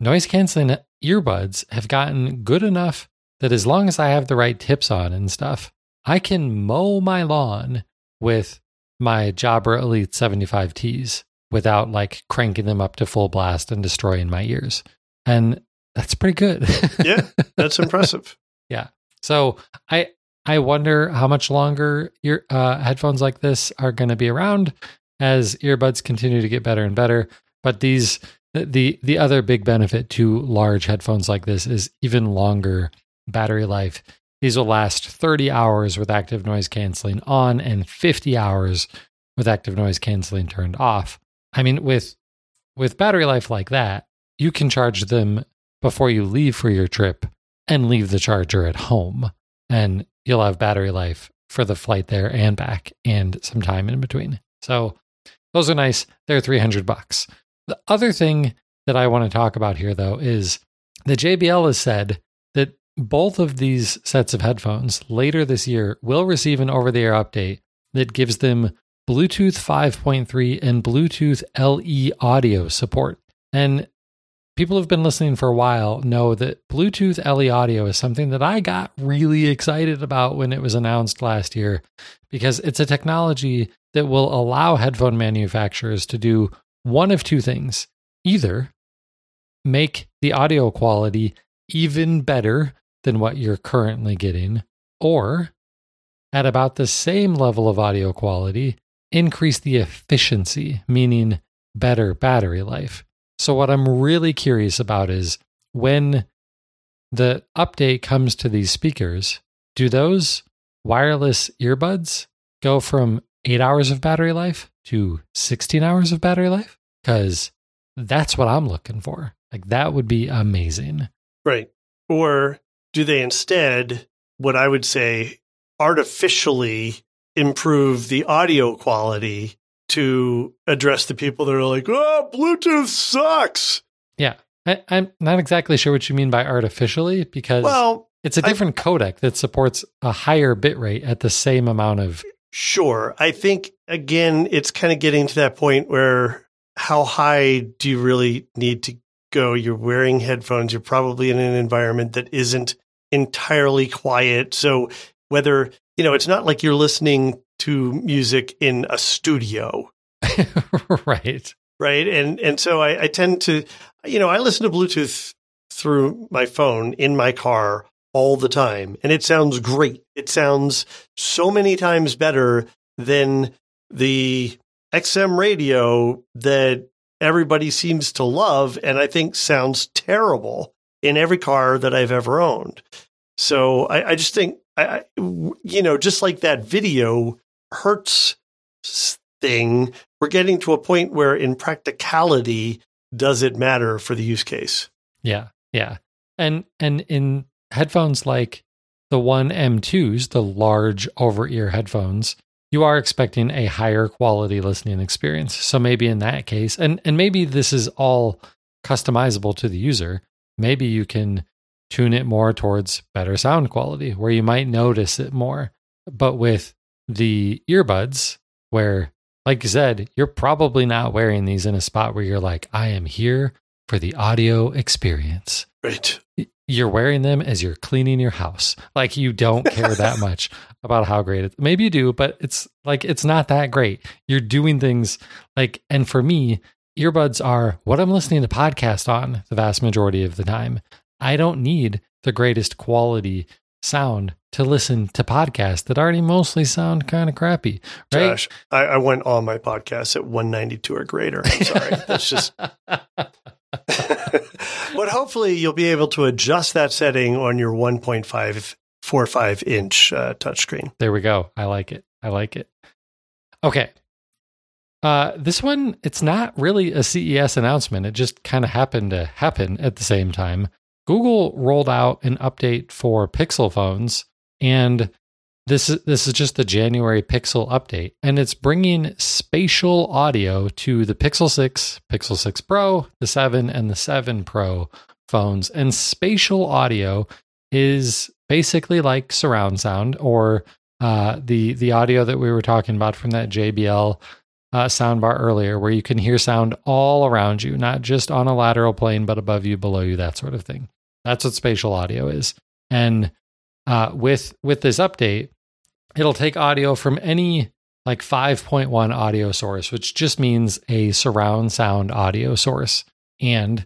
noise-canceling earbuds have gotten good enough that as long as I have the right tips on and stuff, I can mow my lawn with my Jabra Elite seventy-five T's without like cranking them up to full blast and destroying my ears. And that's pretty good. Yeah, that's impressive. Yeah. So I I wonder how much longer ear, uh, headphones like this are going to be around as earbuds continue to get better and better. But these the the other big benefit to large headphones like this is even longer battery life. These will last thirty hours with active noise canceling on and fifty hours with active noise canceling turned off. I mean, with with battery life like that, you can charge them before you leave for your trip and leave the charger at home, and you'll have battery life for the flight there and back and some time in between. So those are nice. They're three hundred bucks. The other thing that I want to talk about here, though, is the J B L has said that both of these sets of headphones later this year will receive an over-the-air update that gives them Bluetooth five point three and Bluetooth L E audio support. And people who've been listening for a while know that Bluetooth L E audio is something that I got really excited about when it was announced last year, because it's a technology that will allow headphone manufacturers to do one of two things. Either make the audio quality even better than what you're currently getting, or at about the same level of audio quality, increase the efficiency, meaning better battery life. So what I'm really curious about is when the update comes to these speakers, do those wireless earbuds go from eight hours of battery life to sixteen hours of battery life? Because that's what I'm looking for. Like, that would be amazing. Right. Or do they instead, what I would say, artificially improve the audio quality to address the people that are like, oh, Bluetooth sucks? Yeah. I, I'm not exactly sure what you mean by artificially, because well, it's a different I, codec that supports a higher bit rate at the same amount of... Sure. I think, again, it's kind of getting to that point where how high do you really need to go? You're wearing headphones. You're probably in an environment that isn't entirely quiet. So whether, you know, it's not like you're listening to music in a studio. Right. Right. And and so I, I tend to, you know, I listen to Bluetooth through my phone in my car all the time, and it sounds great. It sounds so many times better than the X M radio that everybody seems to love, and I think sounds terrible in every car that I've ever owned. So I, I just think, I, you know, just like that video Hertz thing, we're getting to a point where in practicality, does it matter for the use case? Yeah, yeah. And and in headphones like the one M twos, the large over-ear headphones, you are expecting a higher quality listening experience. So maybe in that case, and, and maybe this is all customizable to the user, maybe you can tune it more towards better sound quality where you might notice it more. But with the earbuds, where, like you said, you're probably not wearing these in a spot where you're like, I am here for the audio experience. Right. You're wearing them as you're cleaning your house. Like, you don't care that much about how great it is. Maybe you do, but it's like, it's not that great. You're doing things like, and for me, earbuds are what I'm listening to podcasts on the vast majority of the time. I don't need the greatest quality sound to listen to podcasts that already mostly sound kind of crappy, right? Josh, I, I went all my podcasts at one ninety-two or greater. I'm sorry. That's just... But hopefully you'll be able to adjust that setting on your one point five four five inch uh, touchscreen. There we go. I like it. I like it. Okay. Uh, this one, it's not really a C E S announcement. It just kind of happened to happen at the same time. Google rolled out an update for Pixel phones, and this is, this is just the January Pixel update, and it's bringing spatial audio to the Pixel six, Pixel six Pro, the seven, and the seven Pro phones. And spatial audio is basically like surround sound, or uh, the, the audio that we were talking about from that J B L uh, soundbar earlier, where you can hear sound all around you, not just on a lateral plane, but above you, below you, that sort of thing. That's what spatial audio is. And uh, with with this update, it'll take audio from any like five point one audio source, which just means a surround sound audio source, and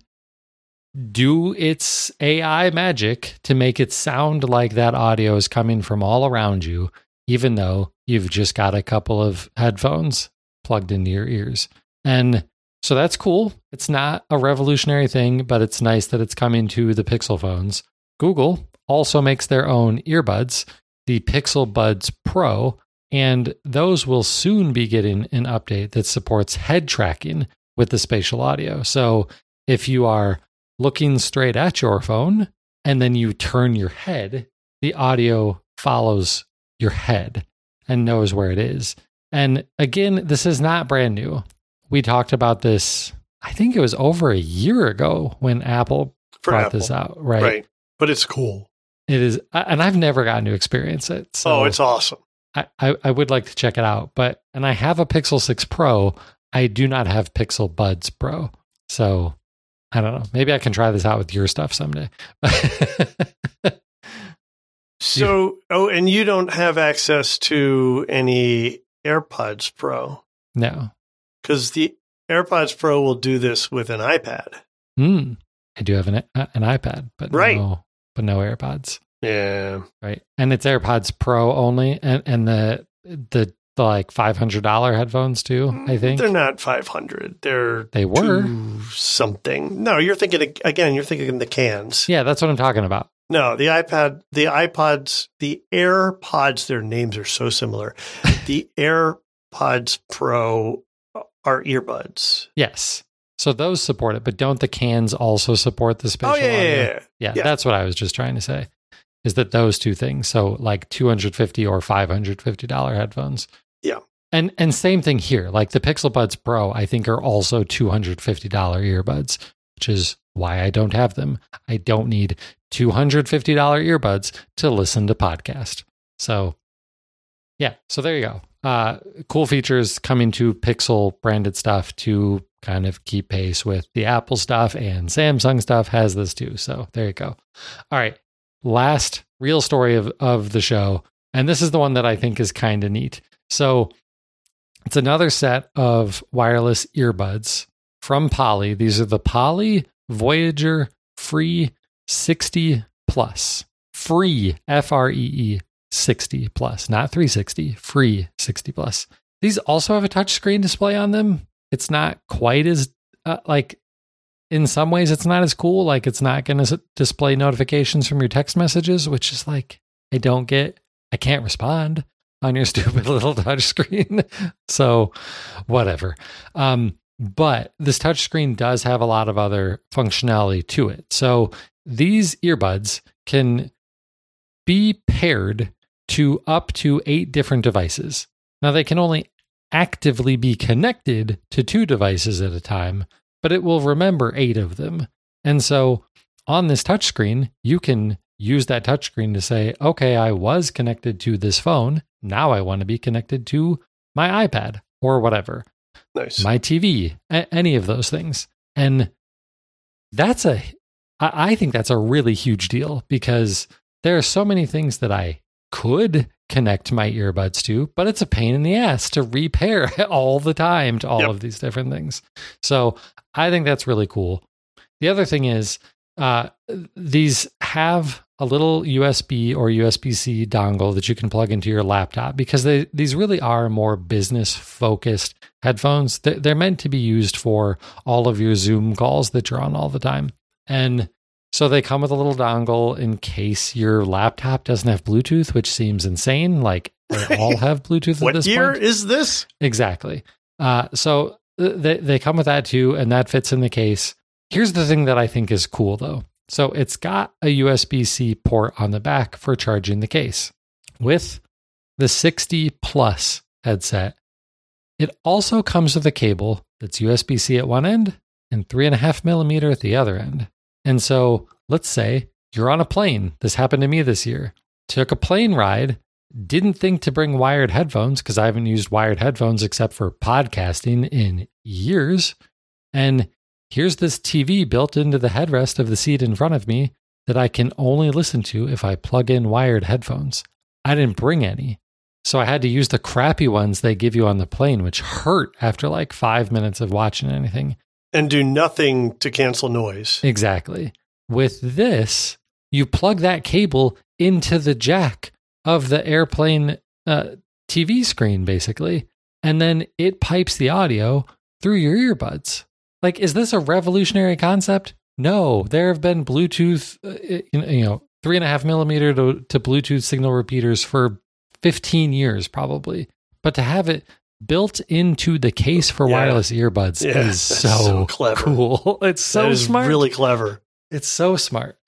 do its A I magic to make it sound like that audio is coming from all around you, even though you've just got a couple of headphones plugged into your ears. And so that's cool. It's not a revolutionary thing, but it's nice that it's coming to the Pixel phones. Google also makes their own earbuds, the Pixel Buds Pro, and those will soon be getting an update that supports head tracking with the spatial audio. So if you are looking straight at your phone and then you turn your head, the audio follows your head and knows where it is. And again, this is not brand new. We talked about this, I think it was over a year ago when Apple For brought Apple. this out, right? Right. But it's cool. It is. And I've never gotten to experience it. So oh, it's awesome. I, I, I would like to check it out. But, and I have a Pixel six Pro. I do not have Pixel Buds Pro. So I don't know. Maybe I can try this out with your stuff someday. So, oh, and you don't have access to any AirPods Pro. No. Because the AirPods Pro will do this with an iPad. Mm. I do have an an iPad, but right. no, but no AirPods. Yeah, right. And it's AirPods Pro only, and and the the, the like five hundred dollar headphones too. I think they're not five hundred. They're they were something. No, you're thinking again. You're thinking the cans. Yeah, that's what I'm talking about. No, the iPad, the iPods, the AirPods. Their names are so similar. The AirPods Pro are earbuds. Yes. So those support it, but don't the cans also support the spatial oh, yeah, audio? Yeah, yeah. Yeah, yeah, that's what I was just trying to say, is that those two things. So like two hundred fifty dollars or five hundred fifty dollars headphones. Yeah. And and same thing here. Like the Pixel Buds Pro, I think, are also two hundred fifty dollars earbuds, which is why I don't have them. I don't need two hundred fifty dollars earbuds to listen to podcasts. So yeah, so there you go. Uh, cool features coming to Pixel branded stuff to kind of keep pace with the Apple stuff, and Samsung stuff has this too. So there you go. All right. Last real story of, of the show. And this is the one that I think is kind of neat. So it's another set of wireless earbuds from Poly. These are the Poly Voyager Free sixty Plus. Free, F R E E sixty Plus, not three sixty, Free sixty Plus. These also have a touchscreen display on them. It's not quite as, uh, like, in some ways, it's not as cool. Like, it's not going to display notifications from your text messages, which is like, I don't get, I can't respond on your stupid little touchscreen. So, whatever. Um, but this touchscreen does have a lot of other functionality to it. So, these earbuds can be paired to up to eight different devices. Now, they can only actively be connected to two devices at a time, but it will remember eight of them. And so on this touchscreen, you can use that touchscreen to say, okay, I was connected to this phone. Now I want to be connected to my iPad or whatever. Nice. My T V, a- any of those things. And that's a, I-, I think that's a really huge deal, because there are so many things that I could connect my earbuds to, but it's a pain in the ass to repair all the time to all yep. of these different things. So I think that's really cool. The other thing is, uh, these have a little U S B or U S B-C dongle that you can plug into your laptop, because they, these really are more business-focused headphones. They're meant to be used for all of your Zoom calls that you're on all the time. And so they come with a little dongle in case your laptop doesn't have Bluetooth, which seems insane. Like, they all have Bluetooth at this point. What year is this? Exactly. Uh, so th- they come with that too, and that fits in the case. Here's the thing that I think is cool, though. So it's got a U S B-C port on the back for charging the case. With the sixty plus headset, it also comes with a cable that's U S B-C at one end and three and a half millimeter at the other end. And so let's say you're on a plane. This happened to me this year. Took a plane ride. Didn't think to bring wired headphones because I haven't used wired headphones except for podcasting in years. And here's this T V built into the headrest of the seat in front of me that I can only listen to if I plug in wired headphones. I didn't bring any. So I had to use the crappy ones they give you on the plane, which hurt after like five minutes of watching anything. And do nothing to cancel noise. Exactly. With this, you plug that cable into the jack of the airplane uh, T V screen, basically, and then it pipes the audio through your earbuds. Like, is this a revolutionary concept? No, there have been Bluetooth, uh, you know, three and a half millimeter to, to Bluetooth signal repeaters for fifteen years, probably. But to have it built into the case for yeah. wireless earbuds yeah, is so, so clever. Cool. It's so that smart. It's really clever. It's so smart.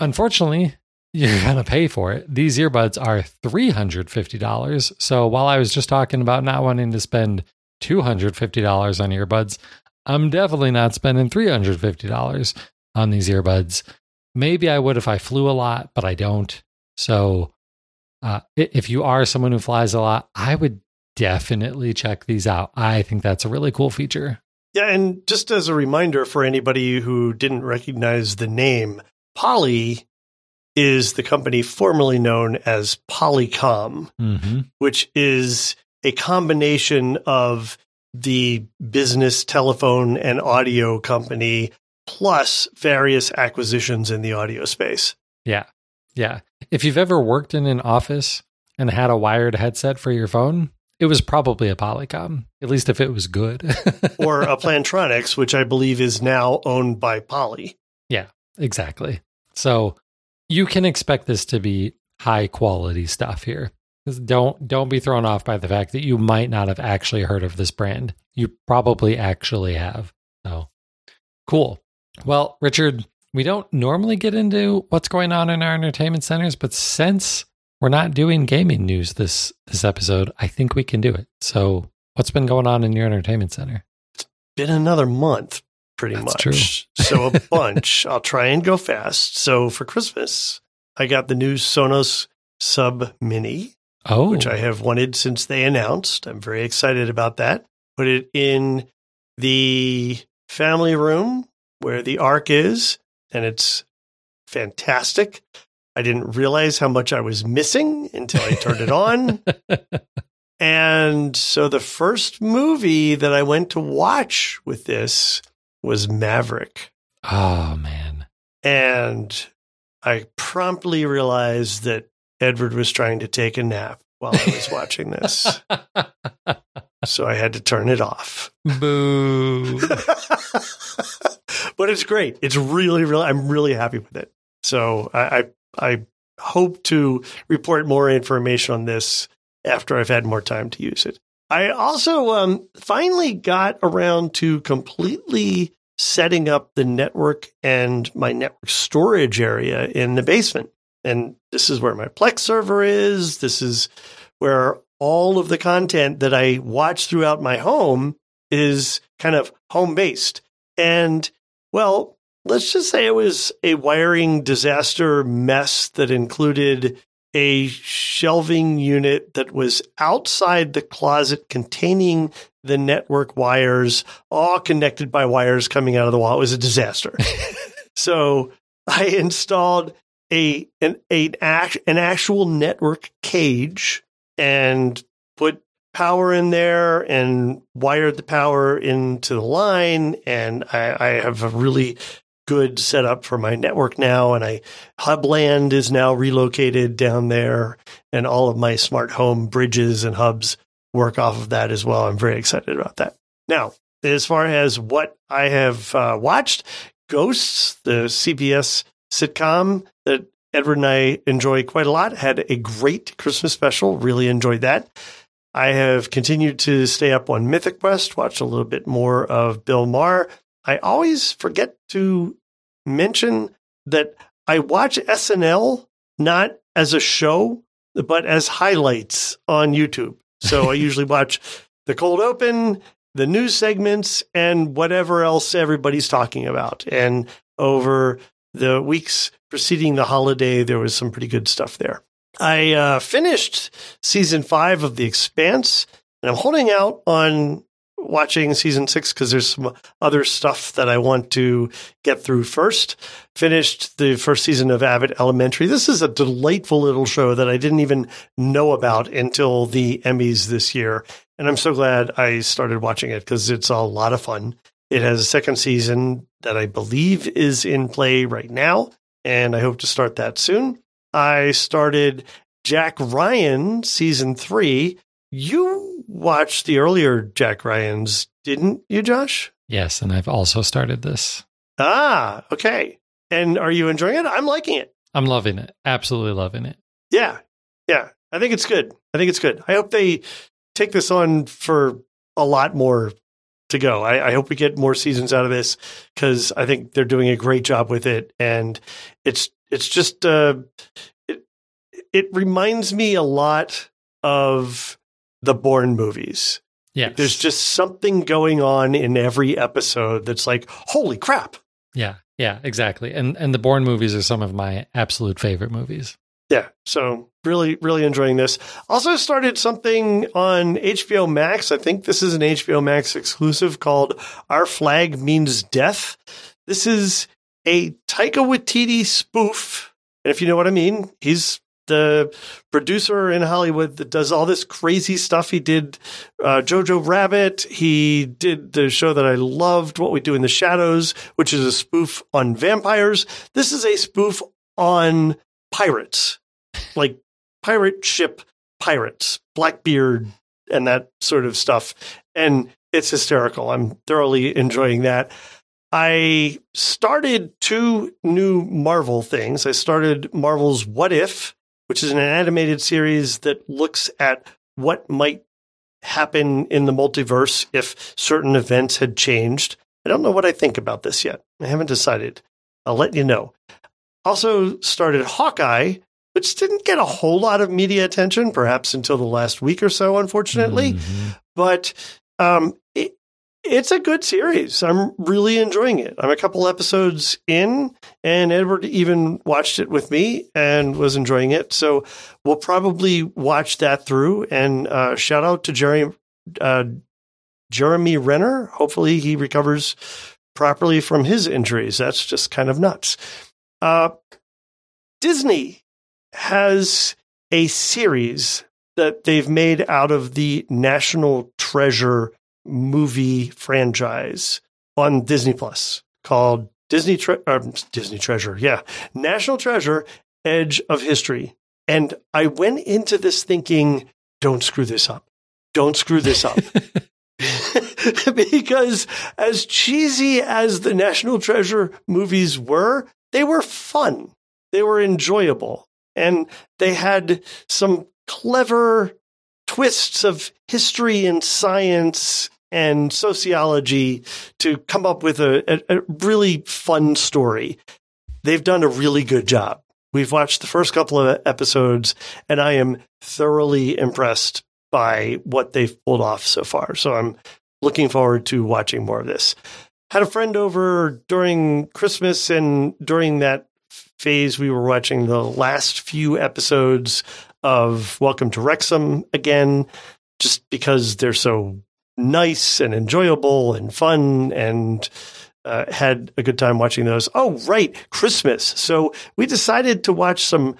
Unfortunately, you're going to pay for it. These earbuds are three hundred fifty dollars. So while I was just talking about not wanting to spend two hundred fifty dollars on earbuds, I'm definitely not spending three hundred fifty dollars on these earbuds. Maybe I would if I flew a lot, but I don't. So uh, if you are someone who flies a lot, I would definitely check these out. I think that's a really cool feature. Yeah, and just as a reminder for anybody who didn't recognize the name, Poly is the company formerly known as Polycom, mm-hmm. which is a combination of the business telephone and audio company plus various acquisitions in the audio space. Yeah. Yeah. If you've ever worked in an office and had a wired headset for your phone, it was probably a Polycom, at least if it was good. Or a Plantronics, which I believe is now owned by Poly. Yeah, exactly. So you can expect this to be high quality stuff here. Don't don't be thrown off by the fact that you might not have actually heard of this brand. You probably actually have. So cool. Well, Richard, we don't normally get into what's going on in our entertainment centers, but since we're not doing gaming news this this episode, I think we can do it. So what's been going on in your entertainment center? It's been another month. Pretty That's much. True. So a bunch. I'll try and go fast. So for Christmas, I got the new Sonos Sub Mini, oh. which I have wanted since they announced. I'm very excited about that. Put it in the family room where the Arc is, and it's fantastic. I didn't realize how much I was missing until I turned it on. And so the first movie that I went to watch with this was Maverick. Oh, man. And I promptly realized that Edward was trying to take a nap while I was watching this. So I had to turn it off. Boo. But it's great. It's really, really, I'm really happy with it. So I, I, I hope to report more information on this after I've had more time to use it. I also um, finally got around to completely setting up the network and my network storage area in the basement. And this is where my Plex server is. This is where all of the content that I watch throughout my home is kind of home-based. And, well, let's just say it was a wiring disaster mess that included a shelving unit that was outside the closet containing the network wires, all connected by wires coming out of the wall. It was a disaster. So I installed a an, a an actual network cage and put power in there and wired the power into the line. And I, I have a really good setup for my network now, and I Hubland is now relocated down there, and all of my smart home bridges and hubs work off of that as well. I'm very excited about that. Now, as far as what I have uh, watched, Ghosts, the C B S sitcom that Edward and I enjoy quite a lot, had a great Christmas special. Really enjoyed that. I have continued to stay up on Mythic Quest, watched a little bit more of Bill Maher. I always forget to mention that I watch S N L not as a show, but as highlights on YouTube. So I usually watch the cold open, the news segments, and whatever else everybody's talking about. And over the weeks preceding the holiday, there was some pretty good stuff there. I uh, finished season five of The Expanse, and I'm holding out on watching season six because there's some other stuff that I want to get through first. Finished the first season of Abbott Elementary. This is a delightful little show that I didn't even know about until the Emmys this year. And I'm so glad I started watching it because it's a lot of fun. It has a second season that I believe is in play right now, and I hope to start that soon. I started Jack Ryan season three. You watched the earlier Jack Ryans, didn't you, Josh? Yes, and I've also started this. Ah, okay. And are you enjoying it? I'm liking it. I'm loving it. Absolutely loving it. Yeah, yeah. I think it's good. I think it's good. I hope they take this on for a lot more to go. I, I hope we get more seasons out of this because I think they're doing a great job with it. And it's it's just, uh, it, it reminds me a lot of the Bourne movies. Yeah. There's just something going on in every episode that's like, holy crap. Yeah, yeah, exactly. And and the Bourne movies are some of my absolute favorite movies. Yeah, so really, really enjoying this. Also started something on H B O Max. I think this is an H B O Max exclusive called Our Flag Means Death. This is a Taika Waititi spoof. And if you know what I mean, he's the producer in Hollywood that does all this crazy stuff. He did uh, Jojo Rabbit. He did the show that I loved, What We Do in the Shadows, which is a spoof on vampires. This is a spoof on pirates, like pirate ship pirates, Blackbeard and that sort of stuff. And it's hysterical. I'm thoroughly enjoying that. I started two new Marvel things. I started Marvel's What If, which is an animated series that looks at what might happen in the multiverse if certain events had changed. I don't know what I think about this yet. I haven't decided. I'll let you know. Also started Hawkeye, which didn't get a whole lot of media attention, perhaps until the last week or so, unfortunately. Mm-hmm. But um, it, it's a good series. I'm really enjoying it. I'm a couple episodes in, and Edward even watched it with me and was enjoying it. So we'll probably watch that through. And uh, shout out to Jerry, uh, Jeremy Renner. Hopefully he recovers properly from his injuries. That's just kind of nuts. Uh, Disney has a series that they've made out of the National Treasure movie franchise on Disney Plus called Disney Tre- uh, Disney Treasure. Yeah. National Treasure, Edge of History. And I went into this thinking, don't screw this up. Don't screw this up. Because as cheesy as the National Treasure movies were, they were fun. They were enjoyable. And they had some clever twists of history and science and sociology to come up with a, a, a really fun story. They've done a really good job. We've watched the first couple of episodes, and I am thoroughly impressed by what they've pulled off so far. So I'm looking forward to watching more of this. Had a friend over during Christmas, and during that phase, we were watching the last few episodes of Welcome to Wrexham again, just because they're so nice and enjoyable and fun, and uh, had a good time watching those. Oh, right, Christmas. So we decided to watch some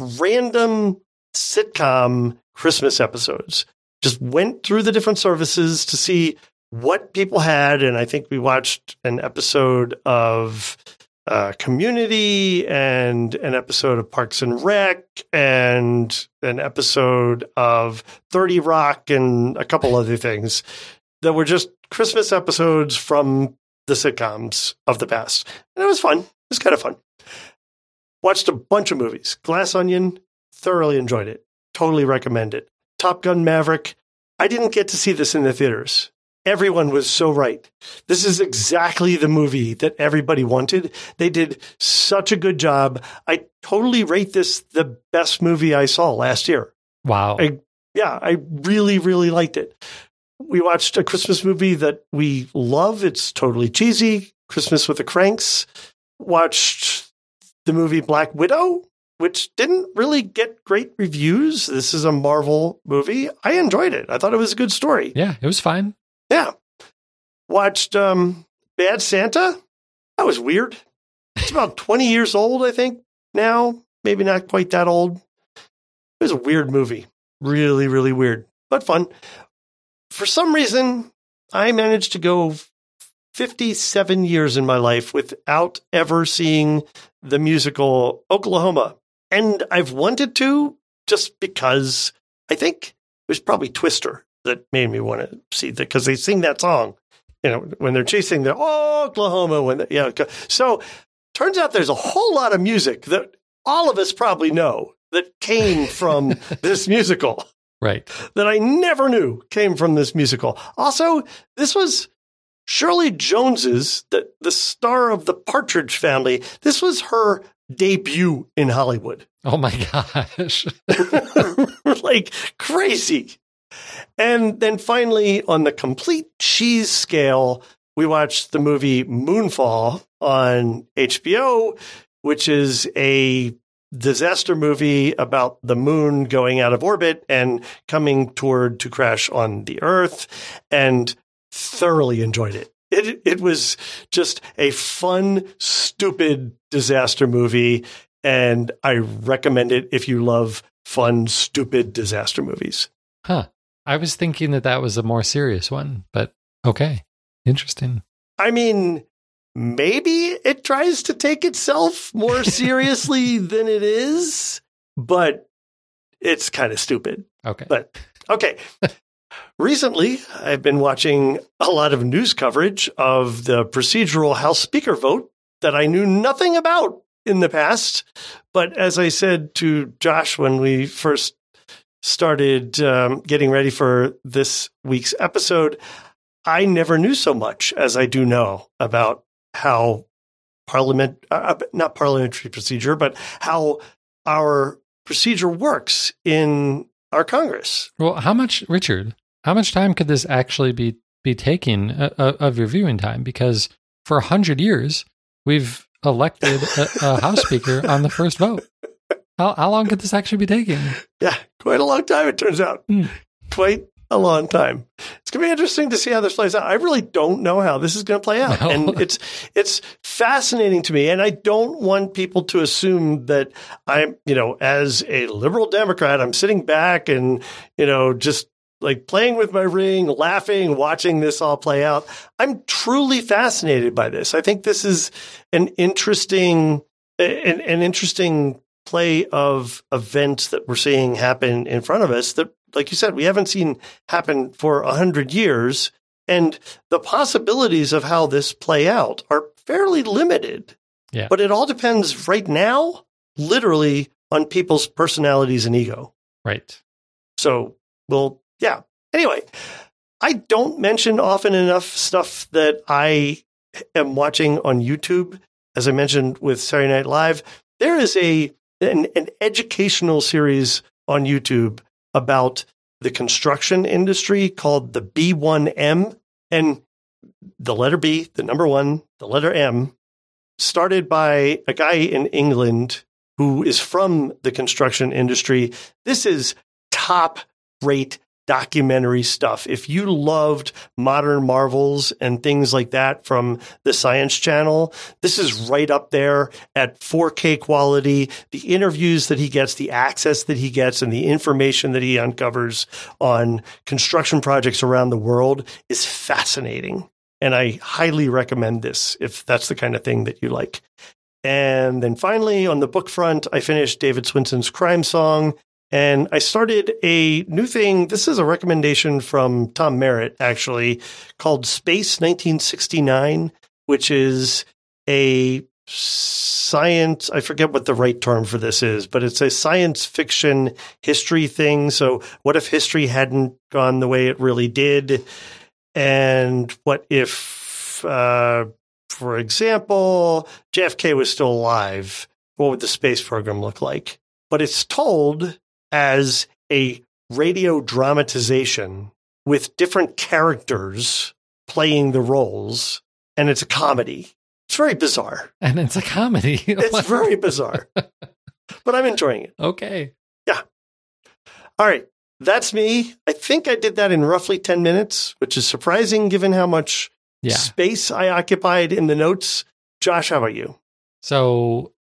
random sitcom Christmas episodes. Just went through the different services to see what people had, and I think we watched an episode of uh, Community and an episode of Parks and Rec and an episode of thirty Rock and a couple other things that were just Christmas episodes from the sitcoms of the past. And it was fun. It was kind of fun. Watched a bunch of movies. Glass Onion, thoroughly enjoyed it. Totally recommend it. Top Gun Maverick. I didn't get to see this in the theaters. Everyone was so right. This is exactly the movie that everybody wanted. They did such a good job. I totally rate this the best movie I saw last year. Wow. I, yeah, I really, really liked it. We watched a Christmas movie that we love. It's totally cheesy. Christmas with the Cranks. Watched the movie Black Widow, which didn't really get great reviews. This is a Marvel movie. I enjoyed it. I thought it was a good story. Yeah, it was fine. Yeah. Watched um, Bad Santa. That was weird. It's about twenty years old, I think, now. Maybe not quite that old. It was a weird movie. Really, really weird, but fun. For some reason, I managed to go fifty-seven years in my life without ever seeing the musical Oklahoma. And I've wanted to just because I think it was probably Twister that made me want to see that, because they sing that song, you know, when they're chasing the Oklahoma. When they, yeah, so turns out there's a whole lot of music that all of us probably know that came from this musical, right? That I never knew came from this musical. Also, this was Shirley Jones's, the, the star of the Partridge Family. This was her debut in Hollywood. Oh my gosh. Like crazy. And then finally, on the complete cheese scale, we watched the movie Moonfall on H B O, which is a disaster movie about the moon going out of orbit and coming toward to crash on the Earth, and thoroughly enjoyed it. It it was just a fun, stupid disaster movie, and I recommend it if you love fun, stupid disaster movies. Huh. I was thinking that that was a more serious one, but okay. Interesting. I mean, maybe it tries to take itself more seriously than it is, but it's kind of stupid. Okay. But okay. Recently, I've been watching a lot of news coverage of the procedural House Speaker vote that I knew nothing about in the past. But as I said to Josh when we first started um, getting ready for this week's episode, I never knew so much as I do know about how parliament, uh, not parliamentary procedure, but how our procedure works in our Congress. Well, how much, Richard, how much time could this actually be, be taking uh, of your viewing time? Because for one hundred years, we've elected a, a House Speaker on the first vote. How, how long could this actually be taking? Yeah, quite a long time, it turns out. Mm. Quite a long time. It's going to be interesting to see how this plays out. I really don't know how this is going to play out. No. And it's it's fascinating to me. And I don't want people to assume that I'm, you know, as a liberal Democrat, I'm sitting back and, you know, just like playing with my ring, laughing, watching this all play out. I'm truly fascinated by this. I think this is an interesting, an, an interesting play of events that we're seeing happen in front of us that, like you said, we haven't seen happen for one hundred years, and the possibilities of how this play out are fairly limited. Yeah. But it all depends right now, literally, on people's personalities and ego. Right. So, well, yeah. Anyway, I don't mention often enough stuff that I am watching on YouTube. As I mentioned with Saturday Night Live, there is a an, an educational series on YouTube about the construction industry called the B one M, and the letter B, the number one, the letter M, started by a guy in England who is from the construction industry. This is top-rate documentary stuff. If you loved modern marvels and things like that from the Science Channel, this is right up there at four K quality. The interviews that he gets, the access that he gets, and the information that he uncovers on construction projects around the world is fascinating. And I highly recommend this if that's the kind of thing that you like. And then finally, on the book front, I finished David Swinson's Crime Song. And I started a new thing. This is a recommendation from Tom Merritt, actually, called Space nineteen sixty-nine, which is a science, I forget what the right term for this is, but it's a science fiction history thing. So what if history hadn't gone the way it really did? And what if, uh, for example, J F K was still alive? What would the space program look like? But it's told as a radio dramatization with different characters playing the roles, and it's a comedy. It's very bizarre. And it's a comedy. It's very bizarre. But I'm enjoying it. Okay. Yeah. All right. That's me. I think I did that in roughly ten minutes, which is surprising given how much yeah. space I occupied in the notes. Josh, how about you? So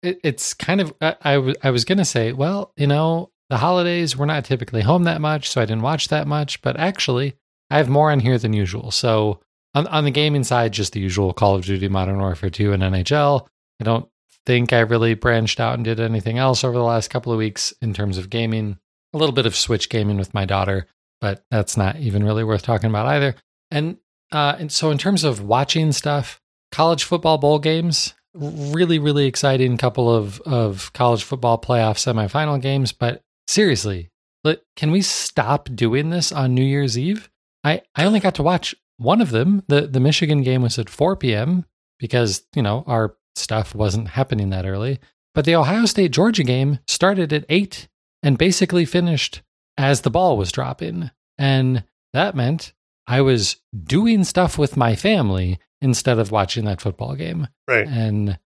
it, it's kind of, I, I, w- I was going to say, well, you know, the holidays, we're not typically home that much, so I didn't watch that much. But actually, I have more on here than usual. So on, on the gaming side, just the usual Call of Duty, Modern Warfare two, and N H L. I don't think I really branched out and did anything else over the last couple of weeks in terms of gaming. A little bit of Switch gaming with my daughter, but that's not even really worth talking about either. And uh, and so in terms of watching stuff, college football bowl games, really, really exciting couple of, of college football playoff semifinal games. But seriously, can we stop doing this on New Year's Eve? I, I only got to watch one of them. The, the Michigan game was at four p.m. because, you know, our stuff wasn't happening that early. But the Ohio State-Georgia game started at eight and basically finished as the ball was dropping. And that meant I was doing stuff with my family instead of watching that football game. Right. And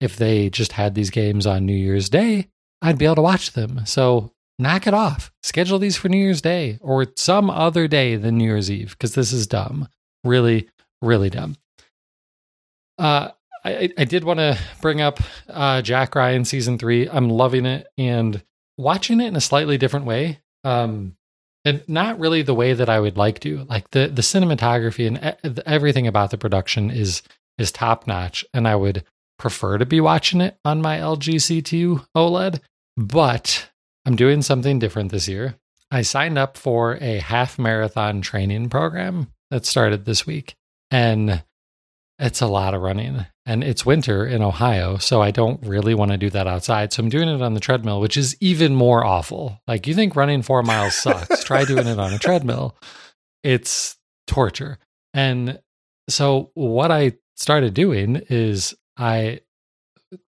if they just had these games on New Year's Day, I'd be able to watch them. So knock it off. Schedule these for New Year's Day or some other day than New Year's Eve, because this is dumb. Really, really dumb. Uh, I, I did want to bring up uh, Jack Ryan Season three. I'm loving it. And watching it in a slightly different way, um, and not really the way that I would like to. Like the, the cinematography and e- everything about the production is is top notch, and I would prefer to be watching it on my L G C two OLED. But I'm doing something different this year. I signed up for a half marathon training program that started this week, and it's a lot of running, and it's winter in Ohio, so I don't really want to do that outside. So I'm doing it on the treadmill, which is even more awful. Like, you think running four miles sucks. Try doing it on a treadmill. It's torture. And so what I started doing is I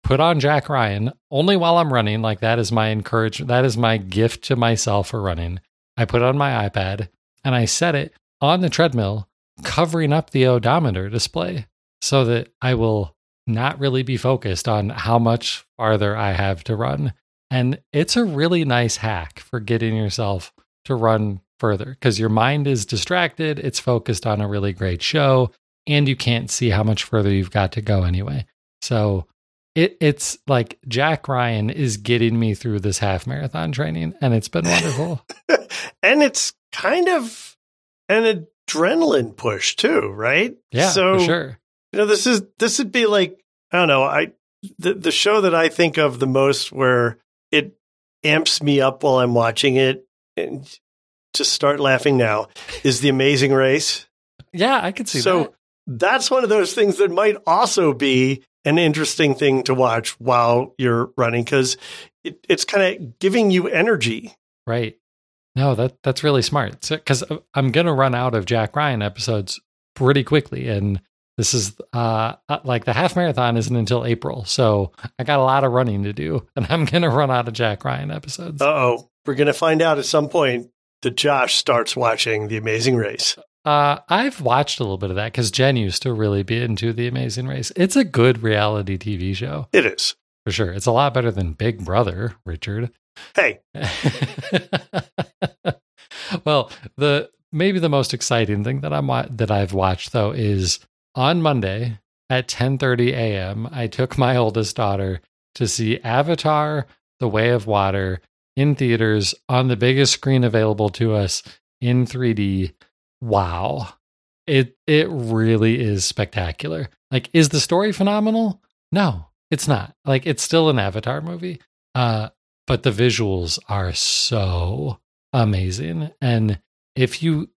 put on Jack Ryan only while I'm running. Like, that is my encouragement. That is my gift to myself for running. I put it on my iPad, and I set it on the treadmill, covering up the odometer display, so that I will not really be focused on how much farther I have to run. And it's a really nice hack for getting yourself to run further, because your mind is distracted. It's focused on a really great show, and you can't see how much further you've got to go anyway. So it, it's like Jack Ryan is getting me through this half marathon training, and it's been wonderful. And it's kind of an adrenaline push too, right? Yeah, so, for sure. You know, this is this would be like, I don't know, I the, the show that I think of the most where it amps me up while I'm watching it, and just start laughing now, is The Amazing Race. Yeah, I could see so that. So that's one of those things that might also be an interesting thing to watch while you're running, because it, it's kind of giving you energy. Right. No, that that's really smart, because so, I'm going to run out of Jack Ryan episodes pretty quickly. And this is uh, like the half marathon isn't until April. So I got a lot of running to do, and I'm going to run out of Jack Ryan episodes. Uh-oh. We're going to find out at some point that Josh starts watching The Amazing Race. Uh, I've watched a little bit of that because Jen used to really be into The Amazing Race. It's a good reality T V show. It is. For sure. It's a lot better than Big Brother, Richard. Hey. Well, the maybe the most exciting thing that I'm that I've watched though is on Monday at ten thirty a.m. I took my oldest daughter to see Avatar: The Way of Water in theaters on the biggest screen available to us in three D. Wow. It it really is spectacular. Like, is the story phenomenal? No, it's not. Like, it's still an Avatar movie. Uh But the visuals are so amazing. And if you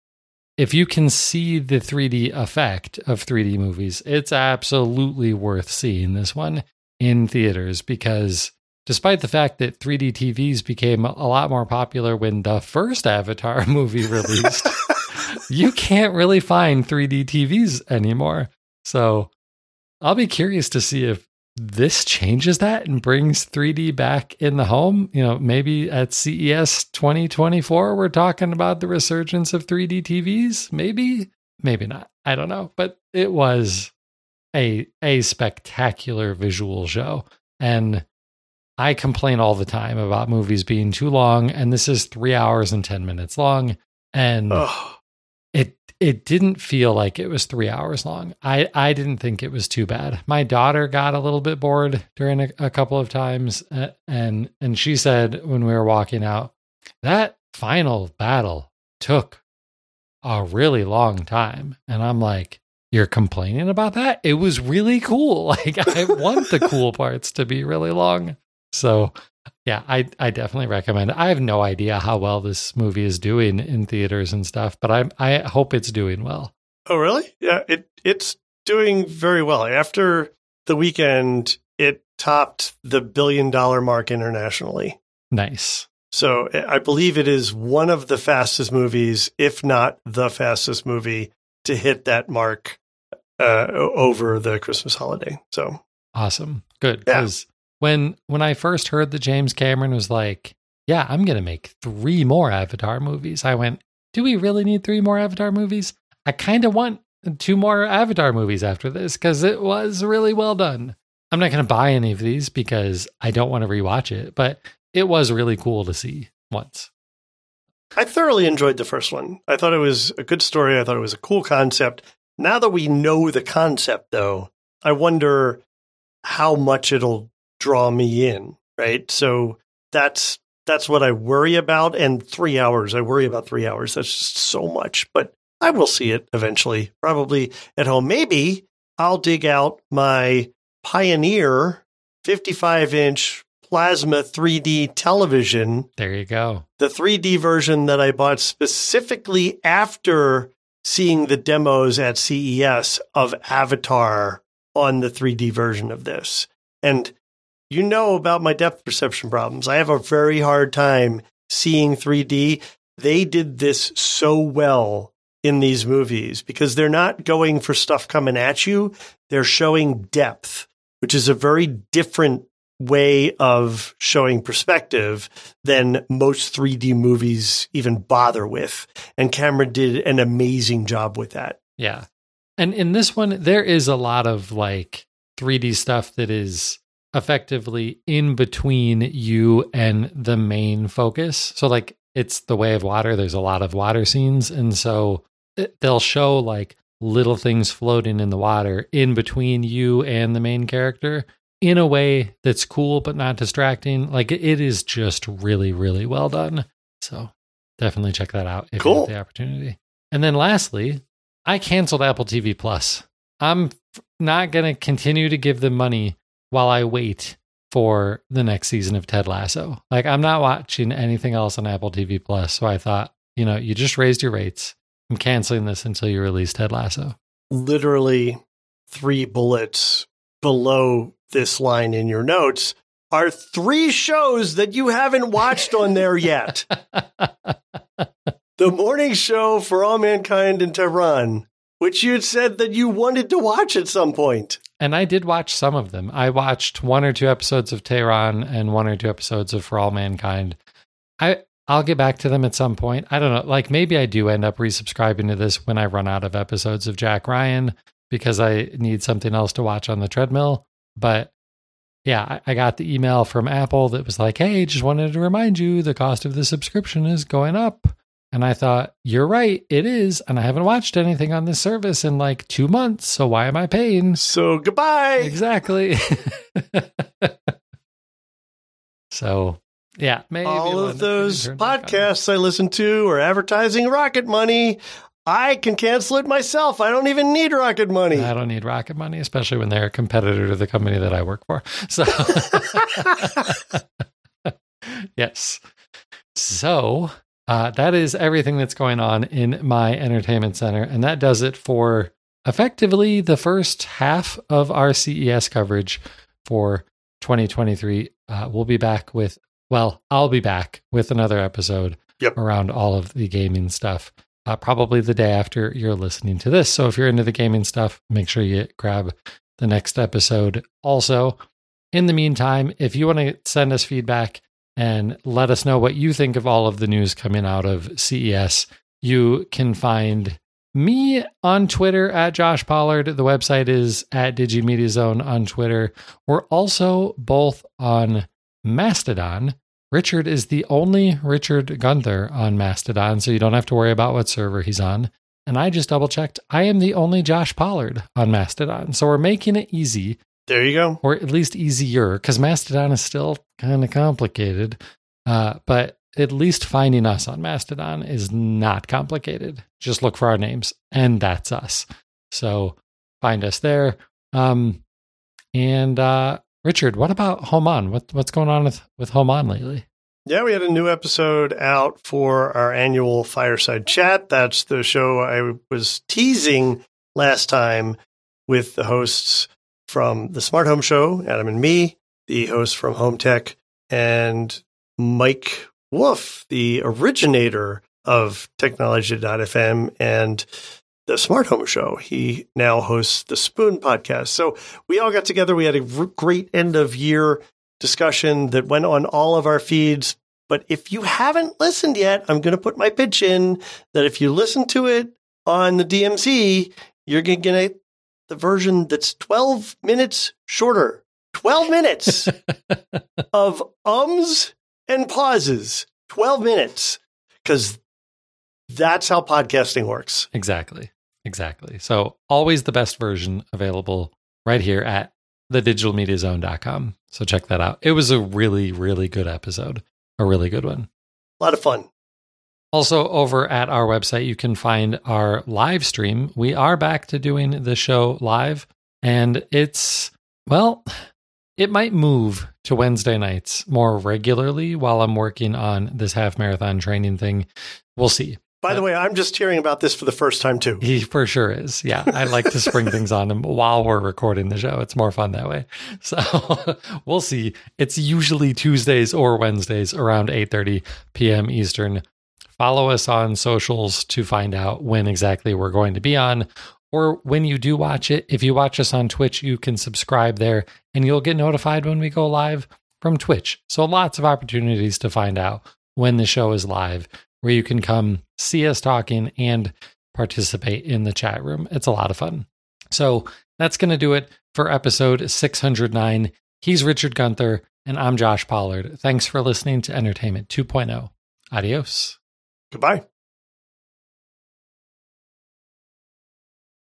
if you can see the three D effect of three D movies, it's absolutely worth seeing this one in theaters, because despite the fact that three D T Vs became a lot more popular when the first Avatar movie released, you can't really find three D T Vs anymore. So I'll be curious to see if this changes that and brings three D back in the home. You know, maybe at C E S twenty twenty-four, we're talking about the resurgence of three D T Vs. Maybe, maybe not. I don't know. But it was a a spectacular visual show. And I complain all the time about movies being too long, and this is three hours and ten minutes long, and Ugh. it it didn't feel like it was three hours long. I, I didn't think it was too bad. My daughter got a little bit bored during a, a couple of times, uh, and and she said when we were walking out, that final battle took a really long time, and I'm like, you're complaining about that? It was really cool. Like, I want the cool parts to be really long. So yeah, I, I definitely recommend it. I have no idea how well this movie is doing in theaters and stuff, but I I hope it's doing well. Oh, really? Yeah, it it's doing very well. After the weekend, it topped the billion dollar mark internationally. Nice. So I believe it is one of the fastest movies, if not the fastest movie, to hit that mark uh, over the Christmas holiday. So awesome. Good. Yeah. When when I first heard that James Cameron was like, yeah, I'm going to make three more Avatar movies, I went, do we really need three more Avatar movies? I kind of want two more Avatar movies after this because it was really well done. I'm not going to buy any of these because I don't want to rewatch it, but it was really cool to see once. I thoroughly enjoyed the first one. I thought it was a good story. I thought it was a cool concept. Now that we know the concept, though, I wonder how much it'll draw me in, right? So that's that's what I worry about. And three hours, I worry about three hours. That's just so much. But I will see it eventually, probably at home. Maybe I'll dig out my Pioneer fifty-five inch plasma three D television. There you go. The three D version that I bought specifically after seeing the demos at C E S of Avatar on the three D version of this. And you know about my depth perception problems. I have a very hard time seeing three D. They did this so well in these movies because they're not going for stuff coming at you. They're showing depth, which is a very different way of showing perspective than most three D movies even bother with. And Cameron did an amazing job with that. Yeah. And in this one, there is a lot of like three D stuff that is effectively in between you and the main focus. So like it's the way of water. There's a lot of water scenes. And so it, they'll show like little things floating in the water in between you and the main character in a way that's cool, but not distracting. Like it, it is just really, really well done. So definitely check that out if cool. you have the opportunity. And then lastly, I canceled Apple T V Plus. I'm not going to continue to give them money while I wait for the next season of Ted Lasso. Like I'm not watching anything else on Apple T V Plus. So I thought, you know, you just raised your rates. I'm canceling this until you release Ted Lasso. Literally three bullets below this line in your notes are three shows that you haven't watched on there yet. The Morning Show, For All Mankind, and Tehran, which you'd said that you wanted to watch at some point. And I did watch some of them. I watched one or two episodes of Tehran and one or two episodes of For All Mankind. I, I'll get back to them at some point. I don't know. Like maybe I do end up resubscribing to this when I run out of episodes of Jack Ryan because I need something else to watch on the treadmill. But yeah, I, I got the email from Apple that was like, hey, just wanted to remind you the cost of the subscription is going up. And I thought, you're right, it is. And I haven't watched anything on this service in like two months. So why am I paying? So goodbye. Exactly. So, yeah. Maybe all of those podcasts I listen to are advertising Rocket Money. I can cancel it myself. I don't even need Rocket Money. I don't need Rocket Money, especially when they're a competitor to the company that I work for. So, yes. So. Uh, that is everything that's going on in my entertainment center. And that does it for effectively the first half of our C E S coverage for twenty twenty-three. Uh, we'll be back with, well, I'll be back with another episode yep. around all of the gaming stuff. uh, probably the day after you're listening to this. So if you're into the gaming stuff, make sure you grab the next episode. Also, in the meantime, if you want to send us feedback and let us know what you think of all of the news coming out of C E S, you can find me on Twitter at Josh Pollard. The website is at DigiMediaZone on Twitter. We're also both on Mastodon. Richard is the only Richard Gunther on Mastodon, so you don't have to worry about what server he's on. And I just double checked. I am the only Josh Pollard on Mastodon. So we're making it easy. There you go. Or at least easier, because Mastodon is still kind of complicated. Uh, but at least finding us on Mastodon is not complicated. Just look for our names, and that's us. So find us there. Um, and uh, Richard, what about Home On? What, what's going on with, with Home On lately? Yeah, we had a new episode out for our annual Fireside Chat. That's the show I was teasing last time with the hosts from the Smart Home Show, Adam and me, the host from Home Tech, and Mike Wolf, the originator of Technology dot f m and the Smart Home Show. He now hosts the Spoon Podcast. So we all got together. We had a great end-of-year discussion that went on all of our feeds. But if you haven't listened yet, I'm going to put my pitch in that if you listen to it on the D M C, you're going to get the version that's twelve minutes shorter. twelve minutes of ums and pauses. twelve minutes. Because that's how podcasting works. Exactly. Exactly. So always the best version available right here at the digital media zone dot com. So check that out. It was a really, really good episode. A really good one. A lot of fun. Also over at our website, you can find our live stream. We are back to doing the show live, and it's, well, it might move to Wednesday nights more regularly while I'm working on this half marathon training thing. We'll see. By the way, I'm just hearing about this for the first time, too. He for sure is. Yeah, I like to spring things on him while we're recording the show. It's more fun that way. So we'll see. It's usually Tuesdays or Wednesdays around eight thirty p.m. Eastern. Follow us on socials to find out when exactly we're going to be on. Or when you do watch it, if you watch us on Twitch, you can subscribe there and you'll get notified when we go live from Twitch. So lots of opportunities to find out when the show is live, where you can come see us talking and participate in the chat room. It's a lot of fun. So that's going to do it for episode six oh nine. He's Richard Gunther, and I'm Josh Pollard. Thanks for listening to Entertainment two point oh. Adios. Goodbye.